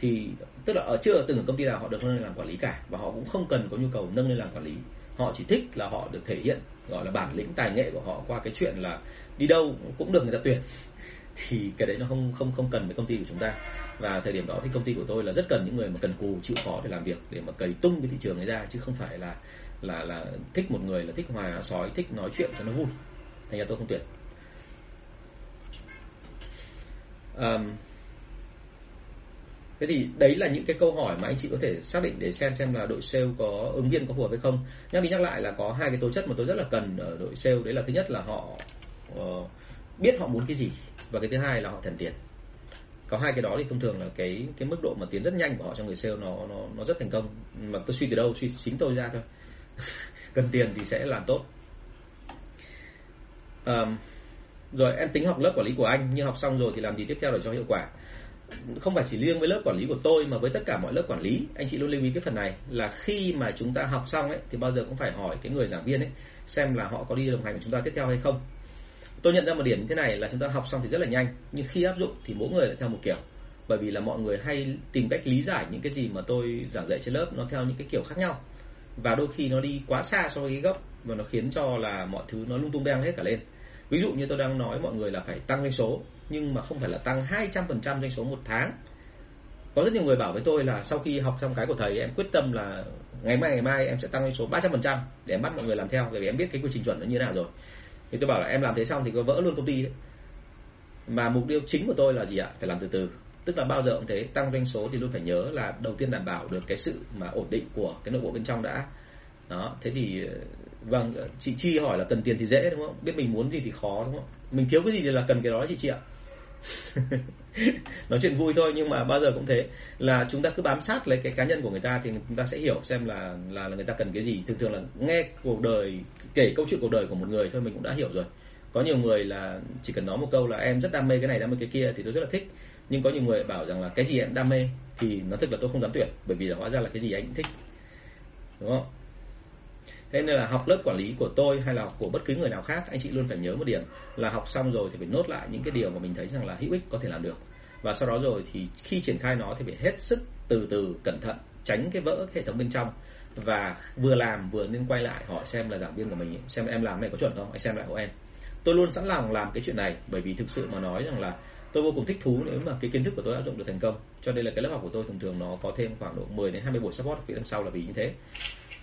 thì tức là ở chưa ở từng công ty nào họ được nâng lên làm quản lý cả, và họ cũng không cần có nhu cầu nâng lên làm quản lý. Họ chỉ thích là họ được thể hiện gọi là bản lĩnh tài nghệ của họ qua cái chuyện là đi đâu cũng được người ta tuyển. Thì cái đấy nó không không không cần với công ty của chúng ta. Và thời điểm đó thì công ty của tôi là rất cần những người mà cần cù chịu khó để làm việc, để mà cày tung cái thị trường ấy ra, chứ không phải là là là thích một người là thích hòa áo sói, thích nói chuyện cho nó vui, thành ra tôi không tuyển. À, thế thì đấy là những cái câu hỏi mà anh chị có thể xác định để xem xem là đội sale có ứng viên có phù hợp hay không. Nhắc đi nhắc lại là có hai cái tố chất mà tôi rất là cần ở đội sale, đấy là thứ nhất là họ uh, biết họ muốn cái gì, và cái thứ hai là họ thèm tiền. Có hai cái đó thì thông thường là cái cái mức độ mà tiến rất nhanh của họ trong người sale nó nó nó rất thành công. Mà tôi suy từ đâu, suy chính tôi ra thôi. Cần tiền thì sẽ làm tốt. À, rồi em tính học lớp quản lý của anh, nhưng học xong rồi thì làm gì tiếp theo để cho hiệu quả? Không phải chỉ riêng với lớp quản lý của tôi mà với tất cả mọi lớp quản lý, anh chị luôn lưu ý cái phần này là khi mà chúng ta học xong ấy thì bao giờ cũng phải hỏi cái người giảng viên ấy xem là họ có đi đồng hành với chúng ta tiếp theo hay không. Tôi nhận ra một điểm như thế này là chúng ta học xong thì rất là nhanh, nhưng khi áp dụng thì mỗi người lại theo một kiểu. Bởi vì là mọi người hay tìm cách lý giải những cái gì mà tôi giảng dạy trên lớp nó theo những cái kiểu khác nhau, và đôi khi nó đi quá xa so với cái gốc, và nó khiến cho là mọi thứ nó lung tung beng hết cả lên. Ví dụ như tôi đang nói mọi người là phải tăng doanh số, nhưng mà không phải là tăng hai trăm phần trăm doanh số một tháng. Có rất nhiều người bảo với tôi là sau khi học xong cái của thầy, em quyết tâm là ngày mai ngày mai em sẽ tăng doanh số ba trăm phần trăm để em bắt mọi người làm theo, bởi vì em biết cái quy trình chuẩn nó như thế nào rồi. Thì tôi bảo là em làm thế xong thì có vỡ luôn công ty đấy. Mà mục tiêu chính của tôi là gì ạ? Phải làm từ từ. Tức là bao giờ cũng thế, tăng doanh số thì luôn phải nhớ là đầu tiên đảm bảo được cái sự mà ổn định của cái nội bộ bên trong đã. Đó, thế thì vâng, chị Chi hỏi là cần tiền thì dễ đúng không? Biết mình muốn gì thì khó đúng không? Mình thiếu cái gì thì là cần cái đó chị Chi ạ. Nói chuyện vui thôi, nhưng mà bao giờ cũng thế, là chúng ta cứ bám sát lấy cái cá nhân của người ta thì chúng ta sẽ hiểu xem là là, là người ta cần cái gì. Thường thường là nghe cuộc đời, kể câu chuyện cuộc đời của một người thôi mình cũng đã hiểu rồi. Có nhiều người là chỉ cần nói một câu là em rất đam mê cái này, đam mê cái kia thì tôi rất là thích. Nhưng có nhiều người bảo rằng là cái gì em đam mê thì nói thật là tôi không dám tuyển, bởi vì là hóa ra là cái gì anh cũng thích, đúng không? Thế nên là học lớp quản lý của tôi hay là học của bất cứ người nào khác, anh chị luôn phải nhớ một điểm là học xong rồi thì phải nốt lại những cái điều mà mình thấy rằng là hữu ích, có thể làm được. Và sau đó rồi thì khi triển khai nó thì phải hết sức từ từ, cẩn thận, tránh cái vỡ cái hệ thống bên trong. Và vừa làm vừa nên quay lại hỏi xem là giảng viên của mình ấy, xem em làm cái này có chuẩn không, anh xem lại của em. Tôi luôn sẵn lòng làm cái chuyện này, bởi vì thực sự mà nói rằng là tôi vô cùng thích thú nếu mà cái kiến thức của tôi áp dụng được thành công. Cho nên là cái lớp học của tôi thường thường nó có thêm khoảng độ mười đến hai mươi buổi support phía năm sau là vì như thế.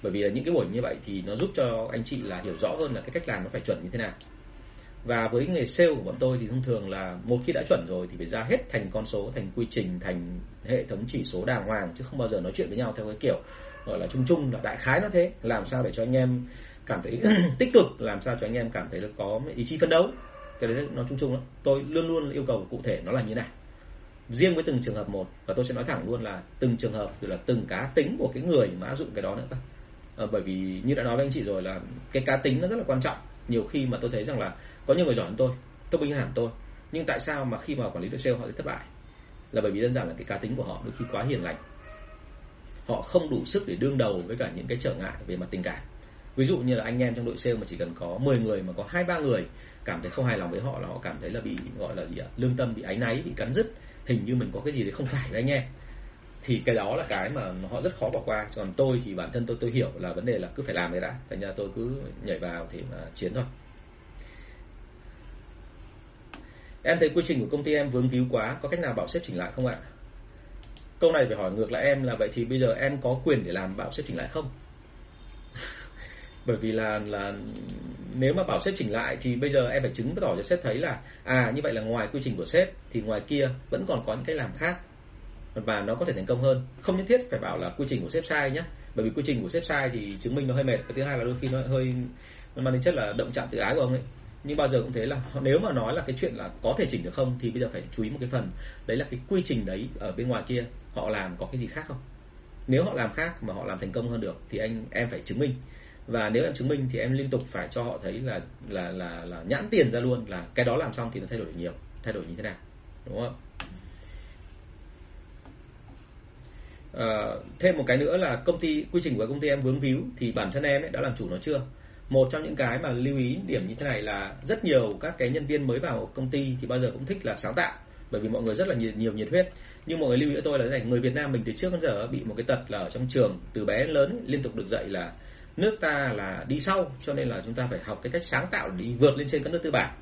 Bởi vì là những cái buổi như vậy thì nó giúp cho anh chị là hiểu rõ hơn là cái cách làm nó phải chuẩn như thế nào. Và với nghề sale của bọn tôi thì thông thường là một khi đã chuẩn rồi thì phải ra hết thành con số, thành quy trình, thành hệ thống chỉ số đàng hoàng, chứ không bao giờ nói chuyện với nhau theo cái kiểu gọi là chung chung, là đại khái nó thế. Làm sao để cho anh em cảm thấy tích cực, làm sao cho anh em cảm thấy là có ý chí phấn đấu. Cái đấy nó chung chung lắm. Tôi luôn luôn yêu cầu cụ thể nó là như này, riêng với từng trường hợp một. Và tôi sẽ nói thẳng luôn là từng trường hợp thì là từng cá tính của cái người mà áp dụng cái đó nữa. À, bởi vì như đã nói với anh chị rồi là cái cá tính nó rất là quan trọng. Nhiều khi mà tôi thấy rằng là có nhiều người giỏi hơn tôi, tốt binh hẳn tôi, nhưng tại sao mà khi mà quản lý đội sale họ sẽ thất bại? Là bởi vì đơn giản là cái cá tính của họ đôi khi quá hiền lành. Họ không đủ sức để đương đầu với cả những cái trở ngại về mặt tình cảm. Ví dụ như là anh em trong đội sale mà chỉ cần có mười người mà có hai ba người cảm thấy không hài lòng với họ là họ cảm thấy là bị gọi là gì ạ? Lương tâm bị áy náy, bị cắn rứt, hình như mình có cái gì đấy không phải với anh em. Thì cái đó là cái mà họ rất khó bỏ qua. Còn tôi thì bản thân tôi tôi hiểu là vấn đề là cứ phải làm đấy đã, thành ra tôi cứ nhảy vào thì mà chiến thôi. Em thấy quy trình của công ty em vướng víu quá, có cách nào bảo sếp chỉnh lại không ạ? Câu này phải hỏi ngược lại em là vậy thì bây giờ em có quyền để làm bảo sếp chỉnh lại không? Bởi vì là là nếu mà bảo sếp chỉnh lại thì bây giờ em phải chứng tỏ cho sếp thấy là à, như vậy là ngoài quy trình của sếp thì ngoài kia vẫn còn có những cái làm khác và nó có thể thành công hơn. Không nhất thiết phải bảo là quy trình của sếp sai nhé, bởi vì quy trình của sếp sai thì chứng minh nó hơi mệt. Cái thứ hai là đôi khi nó hơi nó mang tính chất là động chạm tự ái của ông ấy. Nhưng bao giờ cũng thế, là nếu mà nói là cái chuyện là có thể chỉnh được không thì bây giờ phải chú ý một cái phần, đấy là cái quy trình đấy ở bên ngoài kia họ làm có cái gì khác không. Nếu họ làm khác mà họ làm thành công hơn được thì anh em phải chứng minh. Và nếu em chứng minh thì em liên tục phải cho họ thấy là là là, là nhãn tiền ra luôn là cái đó làm xong thì nó thay đổi nhiều, thay đổi như thế nào, đúng không? À, thêm một cái nữa là công ty quy trình của công ty em vướng víu thì bản thân em ấy đã làm chủ nó chưa. Một trong những cái mà lưu ý điểm như thế này là rất nhiều các cái nhân viên mới vào công ty thì bao giờ cũng thích là sáng tạo, bởi vì mọi người rất là nhiều, nhiều nhiệt huyết. Nhưng mọi người lưu ý cho tôi là thế này, người Việt Nam mình từ trước đến giờ bị một cái tật là ở trong trường từ bé đến lớn ấy, liên tục được dạy là nước ta là đi sau, cho nên là chúng ta phải học cái cách sáng tạo để vượt lên trên các nước tư bản.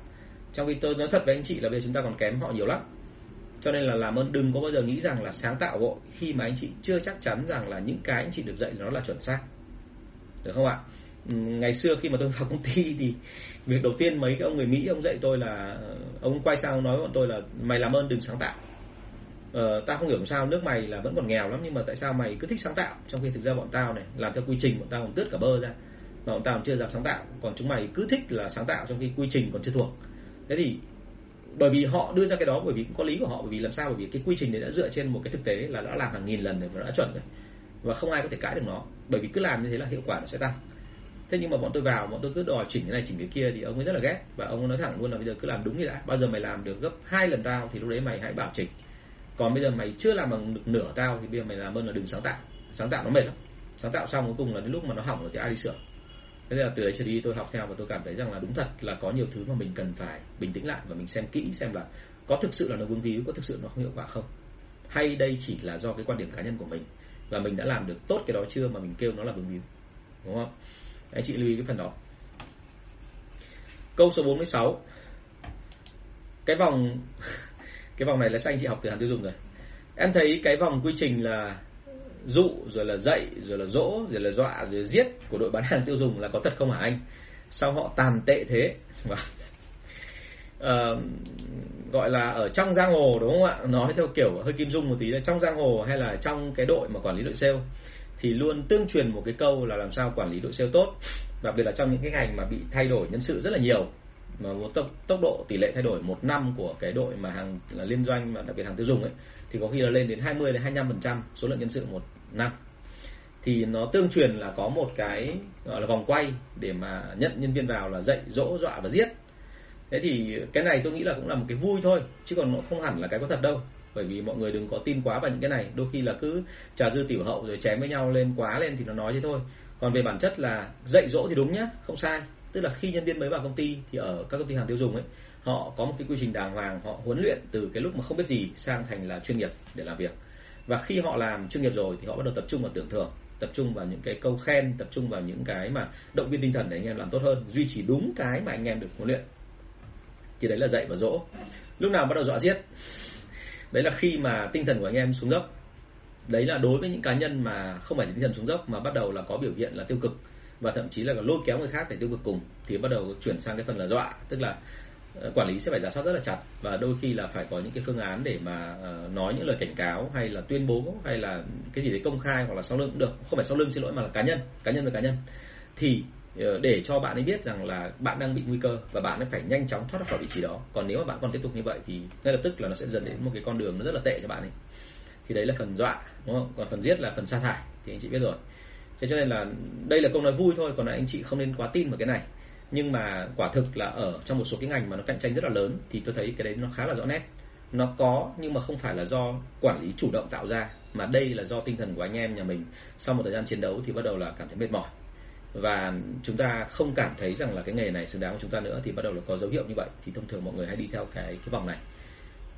Trong khi tôi nói thật với anh chị là bây giờ chúng ta còn kém họ nhiều lắm. Cho nên là làm ơn đừng có bao giờ nghĩ rằng là sáng tạo vội khi mà anh chị chưa chắc chắn rằng là những cái anh chị được dạy nó là chuẩn xác, được không ạ? Ngày xưa khi mà tôi vào công ty thì việc đầu tiên mấy cái ông người Mỹ ông dạy tôi là ông quay sang nói với bọn tôi là mày làm ơn đừng sáng tạo. Ờ, tao không hiểu làm sao nước mày là vẫn còn nghèo lắm nhưng mà tại sao mày cứ thích sáng tạo, trong khi thực ra bọn tao này làm theo quy trình bọn tao còn tướt cả bơ ra mà bọn tao còn chưa dám sáng tạo, còn chúng mày cứ thích là sáng tạo trong khi quy trình còn chưa thuộc. Thế thì bởi vì họ đưa ra cái đó bởi vì cũng có lý của họ, bởi vì làm sao, bởi vì cái quy trình đấy đã dựa trên một cái thực tế là đã làm hàng nghìn lần rồi và đã chuẩn rồi và không ai có thể cãi được nó, bởi vì cứ làm như thế là hiệu quả nó sẽ tăng. Thế nhưng mà bọn tôi vào bọn tôi cứ đòi chỉnh cái này chỉnh cái kia thì ông ấy rất là ghét và ông ấy nói thẳng luôn là bây giờ cứ làm đúng như đã, bao giờ mày làm được gấp hai lần tao thì lúc đấy mày hãy bảo chỉnh, còn bây giờ mày chưa làm bằng được nửa tao thì bây giờ mày làm ơn là đừng sáng tạo, sáng tạo nó mệt lắm, sáng tạo xong cuối cùng là đến lúc mà nó hỏng rồi thì ai đi sửa. Thế là từ đấy trở đi tôi học theo và tôi cảm thấy rằng là đúng thật là có nhiều thứ mà mình cần phải bình tĩnh lại và mình xem kỹ xem là có thực sự là nó vướng víu, có thực sự nó không hiệu quả không, hay đây chỉ là do cái quan điểm cá nhân của mình và mình đã làm được tốt cái đó chưa mà mình kêu nó là vướng víu, đúng không? Anh chị lưu ý cái phần đó. Câu số bốn mươi sáu, cái vòng cái vòng này là cho anh chị học từ hàng tiêu dùng rồi. Em thấy cái vòng quy trình là dụ rồi là dạy rồi là dỗ rồi là dọa rồi là giết của đội bán hàng tiêu dùng là có thật không hả anh? Sao họ tàn tệ thế? à, gọi là ở trong giang hồ, đúng không ạ? Nói theo kiểu hơi Kim Dung một tí, là trong giang hồ hay là trong cái đội mà quản lý đội sale thì luôn tương truyền một cái câu là làm sao quản lý đội sale tốt, đặc biệt là trong những cái ngành mà bị thay đổi nhân sự rất là nhiều mà một tốc, tốc độ tỷ lệ thay đổi một năm của cái đội mà hàng là liên doanh và đặc biệt hàng tiêu dùng ấy, thì có khi là lên đến hai mươi đến hai mươi lăm phần trăm số lượng nhân sự một năm. Thì nó tương truyền là có một cái gọi là vòng quay để mà nhận nhân viên vào là dạy, dỗ, dọa và giết. Thế thì cái này tôi nghĩ là cũng là một cái vui thôi, chứ còn nó không hẳn là cái có thật đâu. Bởi vì mọi người đừng có tin quá vào những cái này. Đôi khi là cứ trà dư tiểu hậu rồi chém với nhau lên quá lên thì nó nói thế thôi. Còn về bản chất là dạy dỗ thì đúng nhá, không sai. Tức là khi nhân viên mới vào công ty thì ở các công ty hàng tiêu dùng ấy, họ có một cái quy trình đàng hoàng, họ huấn luyện từ cái lúc mà không biết gì sang thành là chuyên nghiệp để làm việc. Và khi họ làm chuyên nghiệp rồi thì họ bắt đầu tập trung vào tưởng thưởng, tập trung vào những cái câu khen, tập trung vào những cái mà động viên tinh thần để anh em làm tốt hơn, duy trì đúng cái mà anh em được huấn luyện. Thì đấy là dạy và dỗ. Lúc nào bắt đầu dọa giết? Đấy là khi mà tinh thần của anh em xuống dốc. Đấy là đối với những cá nhân mà không phải tinh thần xuống dốc mà bắt đầu là có biểu hiện là tiêu cực và thậm chí là còn lôi kéo người khác để tiêu cực cùng, thì bắt đầu chuyển sang cái phần là dọa. Tức là quản lý sẽ phải rà soát rất là chặt, và đôi khi là phải có những cái phương án để mà nói những lời cảnh cáo hay là tuyên bố hay là cái gì đấy công khai hoặc là sau lưng cũng được, không phải sau lưng xin lỗi mà là cá nhân, cá nhân với cá nhân, thì để cho bạn ấy biết rằng là bạn đang bị nguy cơ và bạn ấy phải nhanh chóng thoát khỏi vị trí đó. Còn nếu mà bạn còn tiếp tục như vậy thì ngay lập tức là nó sẽ dẫn đến một cái con đường nó rất là tệ cho bạn ấy. Thì đấy là phần dọa, đúng không? Còn phần giết là phần sa thải thì anh chị biết rồi. Thế cho nên là đây là câu nói vui thôi, còn anh chị không nên quá tin vào cái này. Nhưng mà quả thực là ở trong một số cái ngành mà nó cạnh tranh rất là lớn thì tôi thấy cái đấy nó khá là rõ nét. Nó có nhưng mà không phải là do quản lý chủ động tạo ra, mà đây là do tinh thần của anh em nhà mình sau một thời gian chiến đấu thì bắt đầu là cảm thấy mệt mỏi, và chúng ta không cảm thấy rằng là cái nghề này xứng đáng của chúng ta nữa, thì bắt đầu là có dấu hiệu như vậy. Thì thông thường mọi người hay đi theo cái, cái vòng này.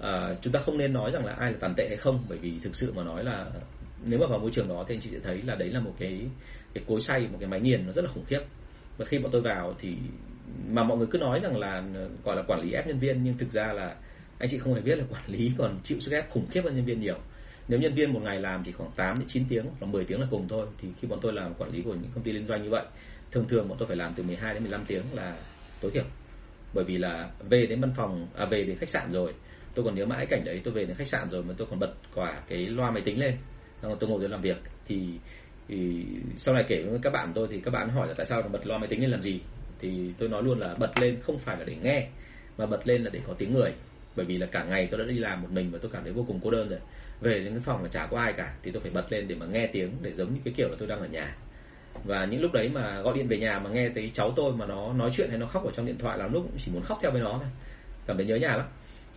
À, chúng ta không nên nói rằng là ai là tàn tệ hay không, bởi vì thực sự mà nói là nếu mà vào môi trường đó thì anh chị sẽ thấy là đấy là một cái, cái cối xay, một cái máy nghiền nó rất là khủng khiếp. Và khi bọn tôi vào thì mà mọi người cứ nói rằng là gọi là quản lý ép nhân viên, nhưng thực ra là anh chị không hề biết là quản lý còn chịu sức ép khủng khiếp hơn nhân viên nhiều. Nếu nhân viên một ngày làm thì khoảng tám đến chín tiếng hoặc mười tiếng là cùng thôi, thì khi bọn tôi làm quản lý của những công ty liên doanh như vậy, thường thường bọn tôi phải làm từ mười hai đến mười lăm tiếng là tối thiểu. Bởi vì là về đến văn phòng, à về đến khách sạn rồi, tôi còn nhớ mãi cảnh đấy, tôi về đến khách sạn rồi mà tôi còn bật cả cái loa máy tính lên, tôi ngồi để làm việc. Thì, thì sau này kể với các bạn tôi thì các bạn hỏi là tại sao bật loa máy tính lên làm gì, thì tôi nói luôn là bật lên không phải là để nghe, mà bật lên là để có tiếng người. Bởi vì là cả ngày tôi đã đi làm một mình và tôi cảm thấy vô cùng cô đơn rồi, về đến cái phòng là chả có ai cả, thì tôi phải bật lên để mà nghe tiếng, để giống như cái kiểu là tôi đang ở nhà. Và những lúc đấy mà gọi điện về nhà mà nghe thấy cháu tôi mà nó nói chuyện hay nó khóc ở trong điện thoại, lắm lúc cũng chỉ muốn khóc theo với nó thôi, cảm thấy nhớ nhà lắm.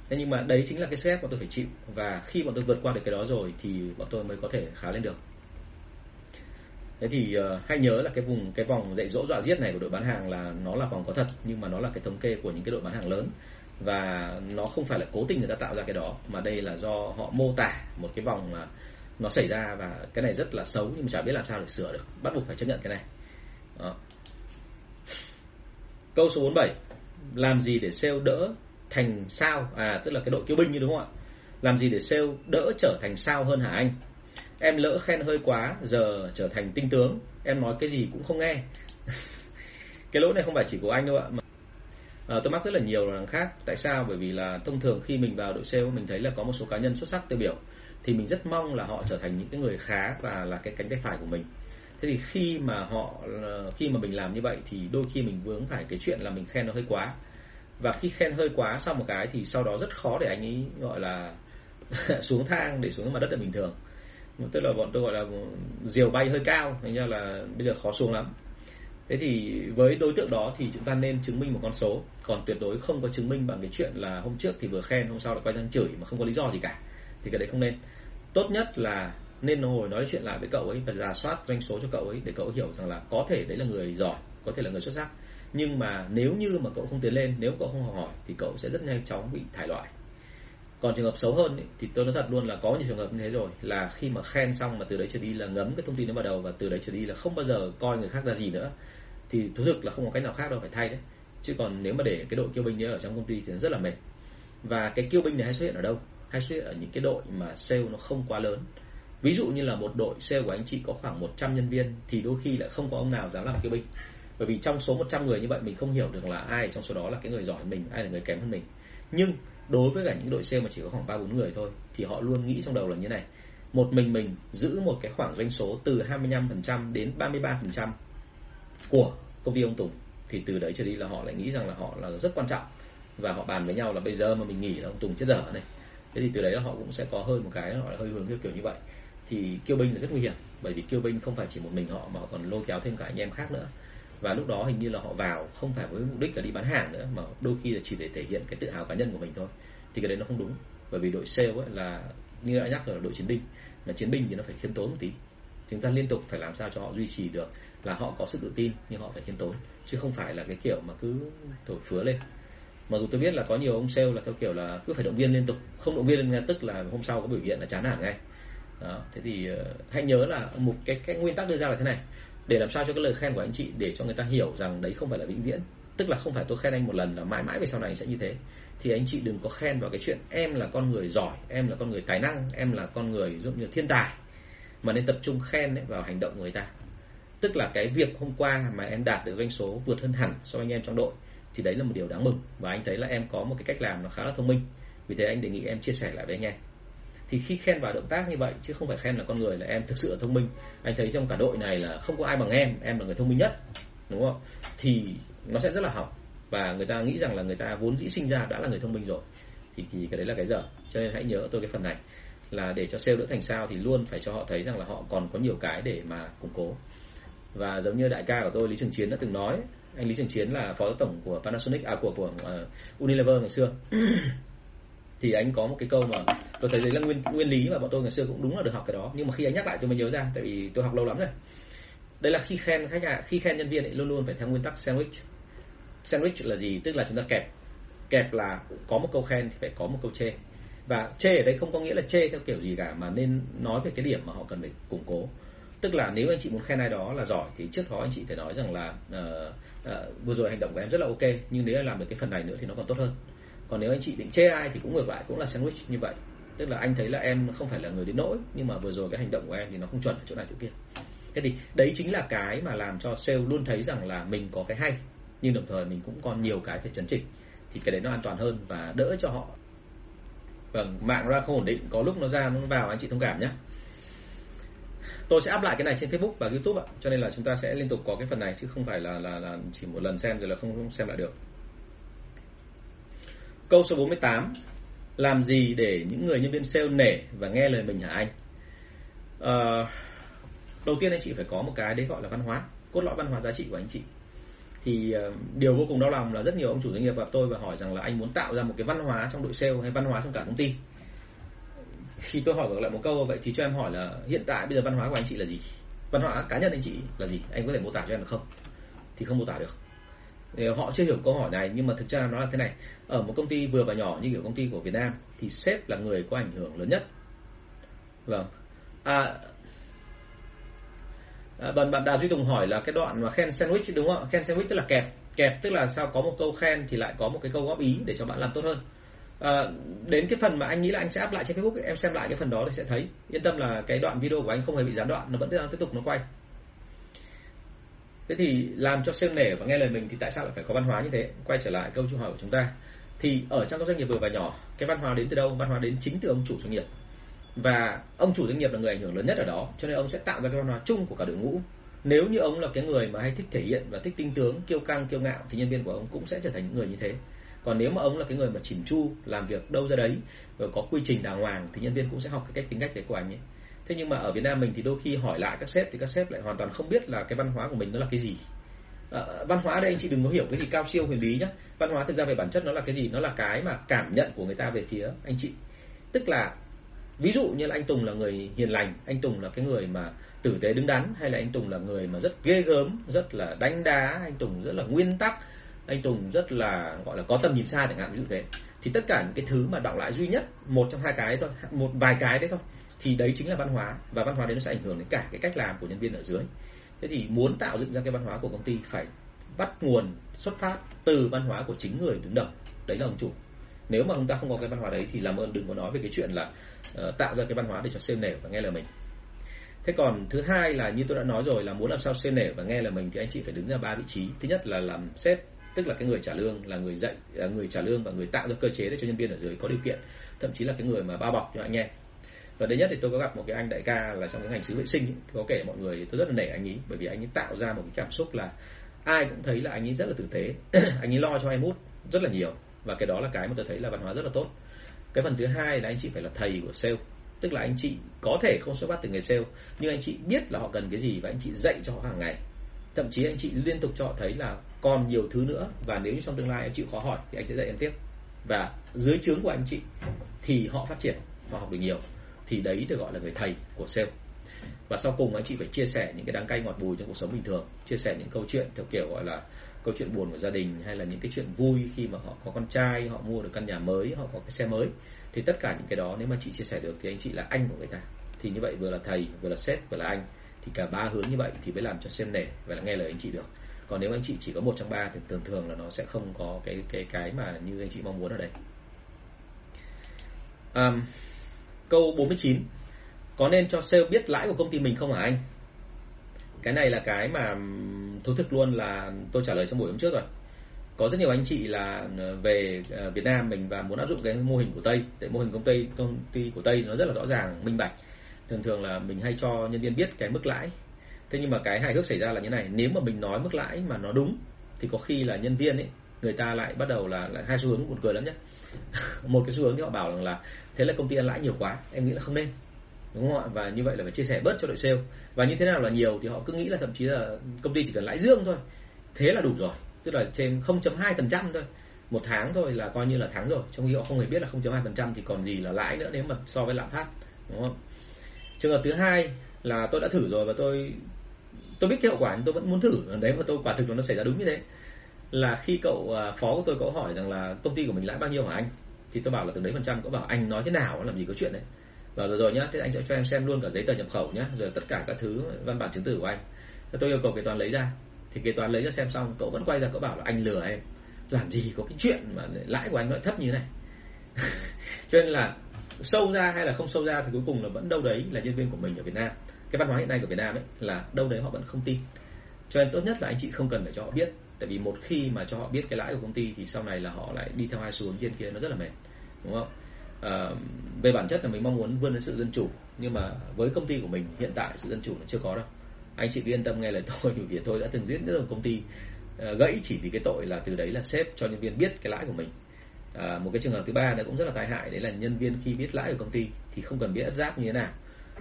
Thế nhưng mà đấy chính là cái stress mà tôi phải chịu, và khi bọn tôi vượt qua được cái đó rồi thì bọn tôi mới có thể khá lên được. Thế thì uh, hãy nhớ là cái vùng cái vòng dạy dỗ dọa giết này của đội bán hàng là nó là vòng có thật, nhưng mà nó là cái thống kê của những cái đội bán hàng lớn, và nó không phải là cố tình người ta tạo ra cái đó, mà đây là do họ mô tả một cái vòng mà nó xảy ra, và cái này rất là xấu nhưng mà chả biết làm sao để sửa được, bắt buộc phải chấp nhận cái này. Đó. Câu số bốn mươi bảy, làm gì để sale đỡ thành sao, à tức là cái đội kiêu binh như đúng không ạ? Làm gì để sale đỡ trở thành sao hơn hả anh? Em lỡ khen hơi quá, giờ trở thành tinh tướng, em nói cái gì cũng không nghe. Cái lỗi này không phải chỉ của anh đâu ạ, mà À, tôi mắc rất là nhiều là đằng khác. Tại sao? Bởi vì là thông thường khi mình vào đội sale, mình thấy là có một số cá nhân xuất sắc tiêu biểu, thì mình rất mong là họ trở thành những cái người khá và là cái cánh tay phải của mình. Thế thì khi mà họ khi mà mình làm như vậy thì đôi khi mình vướng phải cái chuyện là mình khen nó hơi quá. Và khi khen hơi quá sau một cái thì sau đó rất khó để anh ấy gọi là xuống thang, để xuống mặt đất là bình thường. Tức là bọn tôi gọi là diều bay hơi cao, thành ra là bây giờ khó xuống lắm. Thế thì với đối tượng đó thì chúng ta nên chứng minh một con số, còn tuyệt đối không có chứng minh bằng cái chuyện là hôm trước thì vừa khen, hôm sau lại quay sang chửi mà không có lý do gì cả, thì cái đấy không nên. Tốt nhất là nên ngồi nói chuyện lại với cậu ấy và rà soát doanh số cho cậu ấy, để cậu ấy hiểu rằng là có thể đấy là người giỏi, có thể là người xuất sắc, nhưng mà nếu như mà cậu không tiến lên, nếu cậu không học hỏi thì cậu sẽ rất nhanh chóng bị thải loại. Còn trường hợp xấu hơn ấy, thì tôi nói thật luôn là có nhiều trường hợp như thế rồi, là khi mà khen xong mà từ đấy trở đi là ngấm cái thông tin đó vào đầu, và từ đấy trở đi là không bao giờ coi người khác ra gì nữa, thì thú thực là không có cách nào khác đâu, phải thay đấy. Chứ còn nếu mà để cái đội kiêu binh đấy ở trong công ty thì nó rất là mệt. Và cái kiêu binh này hay xuất hiện ở đâu? Hay xuất hiện ở những cái đội mà sale nó không quá lớn. Ví dụ như là một đội sale của anh chị có khoảng một trăm nhân viên thì đôi khi lại không có ông nào dám làm kiêu binh. Bởi vì trong số một trăm người như vậy mình không hiểu được là ai trong số đó là cái người giỏi hơn mình, ai là người kém hơn mình. Nhưng đối với cả những đội sale mà chỉ có khoảng ba bốn người thôi thì họ luôn nghĩ trong đầu là như này: một mình mình giữ một cái khoảng doanh số từ hai mươi lăm phần trăm đến ba mươi ba phần trăm của công ty ông Tùng thì từ đấy trở đi là họ lại nghĩ rằng là họ là rất quan trọng, và họ bàn với nhau là bây giờ mà mình nghỉ là ông Tùng chết dở này. Thế thì từ đấy là họ cũng sẽ có hơi một cái họ hơi hướng theo kiểu như vậy. Thì kiêu binh là rất nguy hiểm, bởi vì kiêu binh không phải chỉ một mình họ mà họ còn lôi kéo thêm cả anh em khác nữa. Và lúc đó hình như là họ vào không phải với mục đích là đi bán hàng nữa, mà đôi khi là chỉ để thể hiện cái tự hào cá nhân của mình thôi. Thì cái đấy nó không đúng, bởi vì đội sale ấy là như đã nhắc rồi, đội chiến binh, mà chiến binh thì nó phải khiêm tốn một tí. Chúng ta liên tục phải làm sao cho họ duy trì được là họ có sự tự tin, nhưng họ phải khiêm tốn, chứ không phải là cái kiểu mà cứ thổi phứa lên. Mặc dù tôi biết là có nhiều ông sale là theo kiểu là cứ phải động viên liên tục, không động viên ngay tức là hôm sau có biểu hiện là chán hàng ngay. Đó, thế thì hãy nhớ là một cái, cái nguyên tắc đưa ra là thế này: để làm sao cho cái lời khen của anh chị để cho người ta hiểu rằng đấy không phải là vĩnh viễn, tức là không phải tôi khen anh một lần là mãi mãi về sau này anh sẽ như thế. Thì anh chị đừng có khen vào cái chuyện em là con người giỏi, em là con người tài năng, em là con người giống như thiên tài, mà nên tập trung khen vào hành động của người ta. Tức là cái việc hôm qua mà em đạt được doanh số vượt hơn hẳn so với anh em trong đội thì đấy là một điều đáng mừng, và anh thấy là em có một cái cách làm nó khá là thông minh, vì thế anh đề nghị em chia sẻ lại với anh em. Thì khi khen vào động tác như vậy, chứ không phải khen là con người là em thực sự là thông minh, anh thấy trong cả đội này là không có ai bằng em, em là người thông minh nhất, đúng không? Thì nó sẽ rất là hỏng, và người ta nghĩ rằng là người ta vốn dĩ sinh ra đã là người thông minh rồi, thì, thì cái đấy là cái dở. Cho nên hãy nhớ tôi cái phần này là để cho sale đỡ thành sao thì luôn phải cho họ thấy rằng là họ còn có nhiều cái để mà củng cố. Và giống như đại ca của tôi Lý Trường Chiến đã từng nói, anh Lý Trường Chiến là phó tổng của Panasonic à của của uh, Unilever ngày xưa, thì anh có một cái câu mà tôi thấy đấy là nguyên nguyên lý mà bọn tôi ngày xưa cũng đúng là được học cái đó, nhưng mà khi anh nhắc lại tôi mới nhớ ra, tại vì tôi học lâu lắm rồi. Đấy là khi khen khách hàng, khi khen nhân viên ấy luôn luôn phải theo nguyên tắc sandwich. Sandwich là gì? Tức là chúng ta kẹp, kẹp là có một câu khen thì phải có một câu chê, và chê ở đây không có nghĩa là chê theo kiểu gì cả, mà nên nói về cái điểm mà họ cần phải củng cố. Tức là nếu anh chị muốn khen ai đó là giỏi thì trước đó anh chị phải nói rằng là uh, uh, vừa rồi hành động của em rất là ok, nhưng nếu làm được cái phần này nữa thì nó còn tốt hơn. Còn nếu anh chị định chê ai thì cũng ngược lại, cũng là sandwich như vậy. Tức là anh thấy là em không phải là người đến nỗi, nhưng mà vừa rồi cái hành động của em thì nó không chuẩn ở chỗ này chỗ kia. Thế thì đấy chính là cái mà làm cho sale luôn thấy rằng là mình có cái hay, nhưng đồng thời mình cũng còn nhiều cái phải chấn chỉnh. Thì cái đấy nó an toàn hơn và đỡ cho họ. Vâng, mạng ra không ổn định, có lúc nó ra nó vào, anh chị thông cảm nhé. Tôi sẽ up lại cái này trên Facebook và YouTube ạ, cho nên là chúng ta sẽ liên tục có cái phần này, chứ không phải là, là, là chỉ một lần xem rồi là không, không xem lại được. Câu số bốn mươi tám: làm gì để những người nhân viên sale nể và nghe lời mình hả anh? À, đầu tiên anh chị phải có một cái đấy gọi là văn hóa, cốt lõi văn hóa giá trị của anh chị. Thì uh, điều vô cùng đau lòng là rất nhiều ông chủ doanh nghiệp gặp tôi và hỏi rằng là anh muốn tạo ra một cái văn hóa trong đội sale hay văn hóa trong cả công ty. Khi tôi hỏi ngược lại một câu, vậy thì cho em hỏi là hiện tại bây giờ văn hóa của anh chị là gì? Văn hóa cá nhân anh chị là gì? Anh có thể mô tả cho em được không? Thì không mô tả được. Họ chưa hiểu câu hỏi này, nhưng mà thực ra nó là thế này: ở một công ty vừa và nhỏ như kiểu công ty của Việt Nam thì sếp là người có ảnh hưởng lớn nhất. Vâng. À, à, bạn Đào Duy Tùng hỏi là cái đoạn mà khen sandwich đúng không? Khen sandwich tức là kẹp, kẹp tức là sao có một câu khen thì lại có một cái câu góp ý để cho bạn làm tốt hơn. À, đến cái phần mà anh nghĩ là anh sẽ up lại trên Facebook, em xem lại cái phần đó thì sẽ thấy. Yên tâm là cái đoạn video của anh không hề bị gián đoạn, nó vẫn đang tiếp tục nó quay. Thế thì làm cho sale nể và nghe lời mình thì tại sao lại phải có văn hóa như thế? Quay trở lại câu hỏi của chúng ta, thì ở trong các doanh nghiệp vừa và nhỏ, cái văn hóa đến từ đâu? Văn hóa đến chính từ ông chủ doanh nghiệp, và ông chủ doanh nghiệp là người ảnh hưởng lớn nhất ở đó, cho nên ông sẽ tạo ra cái văn hóa chung của cả đội ngũ. Nếu như ông là cái người mà hay thích thể hiện và thích tinh tướng, kiêu căng, kiêu ngạo thì nhân viên của ông cũng sẽ trở thành những người như thế. Còn nếu mà ông là cái người mà chỉn chu, làm việc đâu ra đấy, rồi có quy trình đàng hoàng thì nhân viên cũng sẽ học cái cách tính cách đấy của anh ấy. Thế nhưng mà ở Việt Nam mình thì đôi khi hỏi lại các sếp thì các sếp lại hoàn toàn không biết là cái văn hóa của mình nó là cái gì. À, văn hóa đây anh chị đừng có hiểu cái gì cao siêu huyền bí nhá. Văn hóa thực ra về bản chất nó là cái gì? Nó là cái mà cảm nhận của người ta về phía anh chị. Tức là ví dụ như là anh Tùng là người hiền lành, anh Tùng là cái người mà tử tế đứng đắn, hay là anh Tùng là người mà rất ghê gớm, rất là đánh đá, anh Tùng rất là nguyên tắc, anh Tùng rất là gọi là có tầm nhìn xa chẳng hạn, ví dụ thế. Thì tất cả những cái thứ mà đọng lại duy nhất một trong hai cái thôi, một vài cái đấy thôi, thì đấy chính là văn hóa, và văn hóa đấy nó sẽ ảnh hưởng đến cả cái cách làm của nhân viên ở dưới. Thế thì muốn tạo dựng ra cái văn hóa của công ty phải bắt nguồn xuất phát từ văn hóa của chính người đứng đầu, đấy là ông chủ. Nếu mà chúng ta không có cái văn hóa đấy thì làm ơn đừng có nói về cái chuyện là uh, tạo ra cái văn hóa để cho sale nể và nghe lời mình. Thế còn thứ hai là như tôi đã nói rồi, là muốn làm sao sale nể và nghe lời mình thì anh chị phải đứng ra ba vị trí. Thứ nhất là làm sếp, tức là cái người trả lương, là người dạy, là người trả lương và người tạo ra cơ chế để cho nhân viên ở dưới có điều kiện, thậm chí là cái người mà bao bọc cho anh em. Và đấy nhất thì tôi có gặp một cái anh đại ca là trong cái ngành xứ vệ sinh ấy, có kể mọi người tôi rất là nể anh ấy, bởi vì anh ấy tạo ra một cái cảm xúc là ai cũng thấy là anh ấy rất là tử tế, anh ấy lo cho em út rất là nhiều, và cái đó là cái mà tôi thấy là văn hóa rất là tốt. Cái phần thứ hai là anh chị phải là thầy của sale, tức là anh chị có thể không xuất phát từ nghề sale, nhưng anh chị biết là họ cần cái gì và anh chị dạy cho họ hàng ngày. Thậm chí anh chị liên tục cho họ thấy là còn nhiều thứ nữa, và nếu như trong tương lai anh chị khó hỏi thì anh sẽ dạy em tiếp, và dưới trướng của anh chị thì họ phát triển, họ học được nhiều, thì đấy được gọi là người thầy của sale. Và sau cùng anh chị phải chia sẻ những cái đắng cay ngọt bùi trong cuộc sống bình thường, chia sẻ những câu chuyện theo kiểu gọi là câu chuyện buồn của gia đình, hay là những cái chuyện vui khi mà họ có con trai, họ mua được căn nhà mới, họ có cái xe mới. Thì tất cả những cái đó nếu mà chị chia sẻ được thì anh chị là anh của người ta. Thì như vậy vừa là thầy, vừa là sếp, vừa là anh, thì cả ba hướng như vậy thì mới làm cho sếp nể và là nghe lời anh chị được. Còn nếu anh chị chỉ có một trong ba thì thường thường là nó sẽ không có cái cái cái mà như anh chị mong muốn ở đây. À, câu bốn mươi chín, có nên cho sale biết lãi của công ty mình không hả anh? Cái này là cái mà thú thực luôn là tôi trả lời trong buổi hôm trước rồi. Có rất nhiều anh chị là về Việt Nam mình và muốn áp dụng cái mô hình của Tây. Tại mô hình công ty công ty của Tây nó rất là rõ ràng, minh bạch. Thường thường là mình hay cho nhân viên biết cái mức lãi. Thế nhưng mà cái hài hước xảy ra là như này, nếu mà mình nói mức lãi mà nó đúng thì có khi là nhân viên ấy, người ta lại bắt đầu là, là hai xu hướng buồn cười lắm nhé. Một cái xu hướng thì họ bảo rằng là thế là công ty ăn lãi nhiều quá, em nghĩ là không nên, đúng không ạ? Và như vậy là phải chia sẻ bớt cho đội sale. Và như thế nào là nhiều thì họ cứ nghĩ là thậm chí là công ty chỉ cần lãi dương thôi, thế là đủ rồi, tức là trên không phẩy hai phần trăm thôi, một tháng thôi là coi như là thắng rồi, trong khi họ không hề biết là không phẩy hai phần trăm thì còn gì là lãi nữa nếu mà so với lạm phát, đúng không? Trường hợp thứ hai là tôi đã thử rồi và tôi tôi biết cái hậu quả nhưng tôi vẫn muốn thử đấy, và tôi quả thực là nó xảy ra đúng như thế. Là khi cậu phó của tôi có hỏi rằng là công ty của mình lãi bao nhiêu hả anh, thì tôi bảo là từng đấy phần trăm. Cậu bảo anh nói thế nào làm gì có chuyện đấy. Và rồi rồi nhá, thế anh sẽ cho em xem luôn cả giấy tờ nhập khẩu nhá, rồi tất cả các thứ văn bản chứng từ của anh. Thế tôi yêu cầu kế toán lấy ra, thì kế toán lấy ra xem xong, cậu vẫn quay ra cậu bảo là anh lừa em, làm gì có cái chuyện mà lãi của anh nó thấp như thế này. Cho nên là sâu ra hay là không sâu ra thì cuối cùng là vẫn đâu đấy là nhân viên của mình ở Việt Nam, cái văn hóa hiện nay của Việt Nam ấy, là đâu đấy họ vẫn không tin. Cho nên tốt nhất là anh chị không cần phải cho họ biết, tại vì một khi mà cho họ biết cái lãi của công ty thì sau này là họ lại đi theo hai xu hướng trên kia, nó rất là mệt, đúng không? À, về bản chất là mình mong muốn vươn đến sự dân chủ, nhưng mà với công ty của mình hiện tại sự dân chủ nó chưa có đâu. Anh chị cứ yên tâm nghe lời tôi, bởi vì tôi đã từng giết rất nhiều công ty à, gãy chỉ vì cái tội là từ đấy là sếp cho nhân viên biết cái lãi của mình. À, một cái trường hợp thứ ba nó cũng rất là tai hại, đấy là nhân viên khi biết lãi của công ty thì không cần biết áp giáp như thế nào,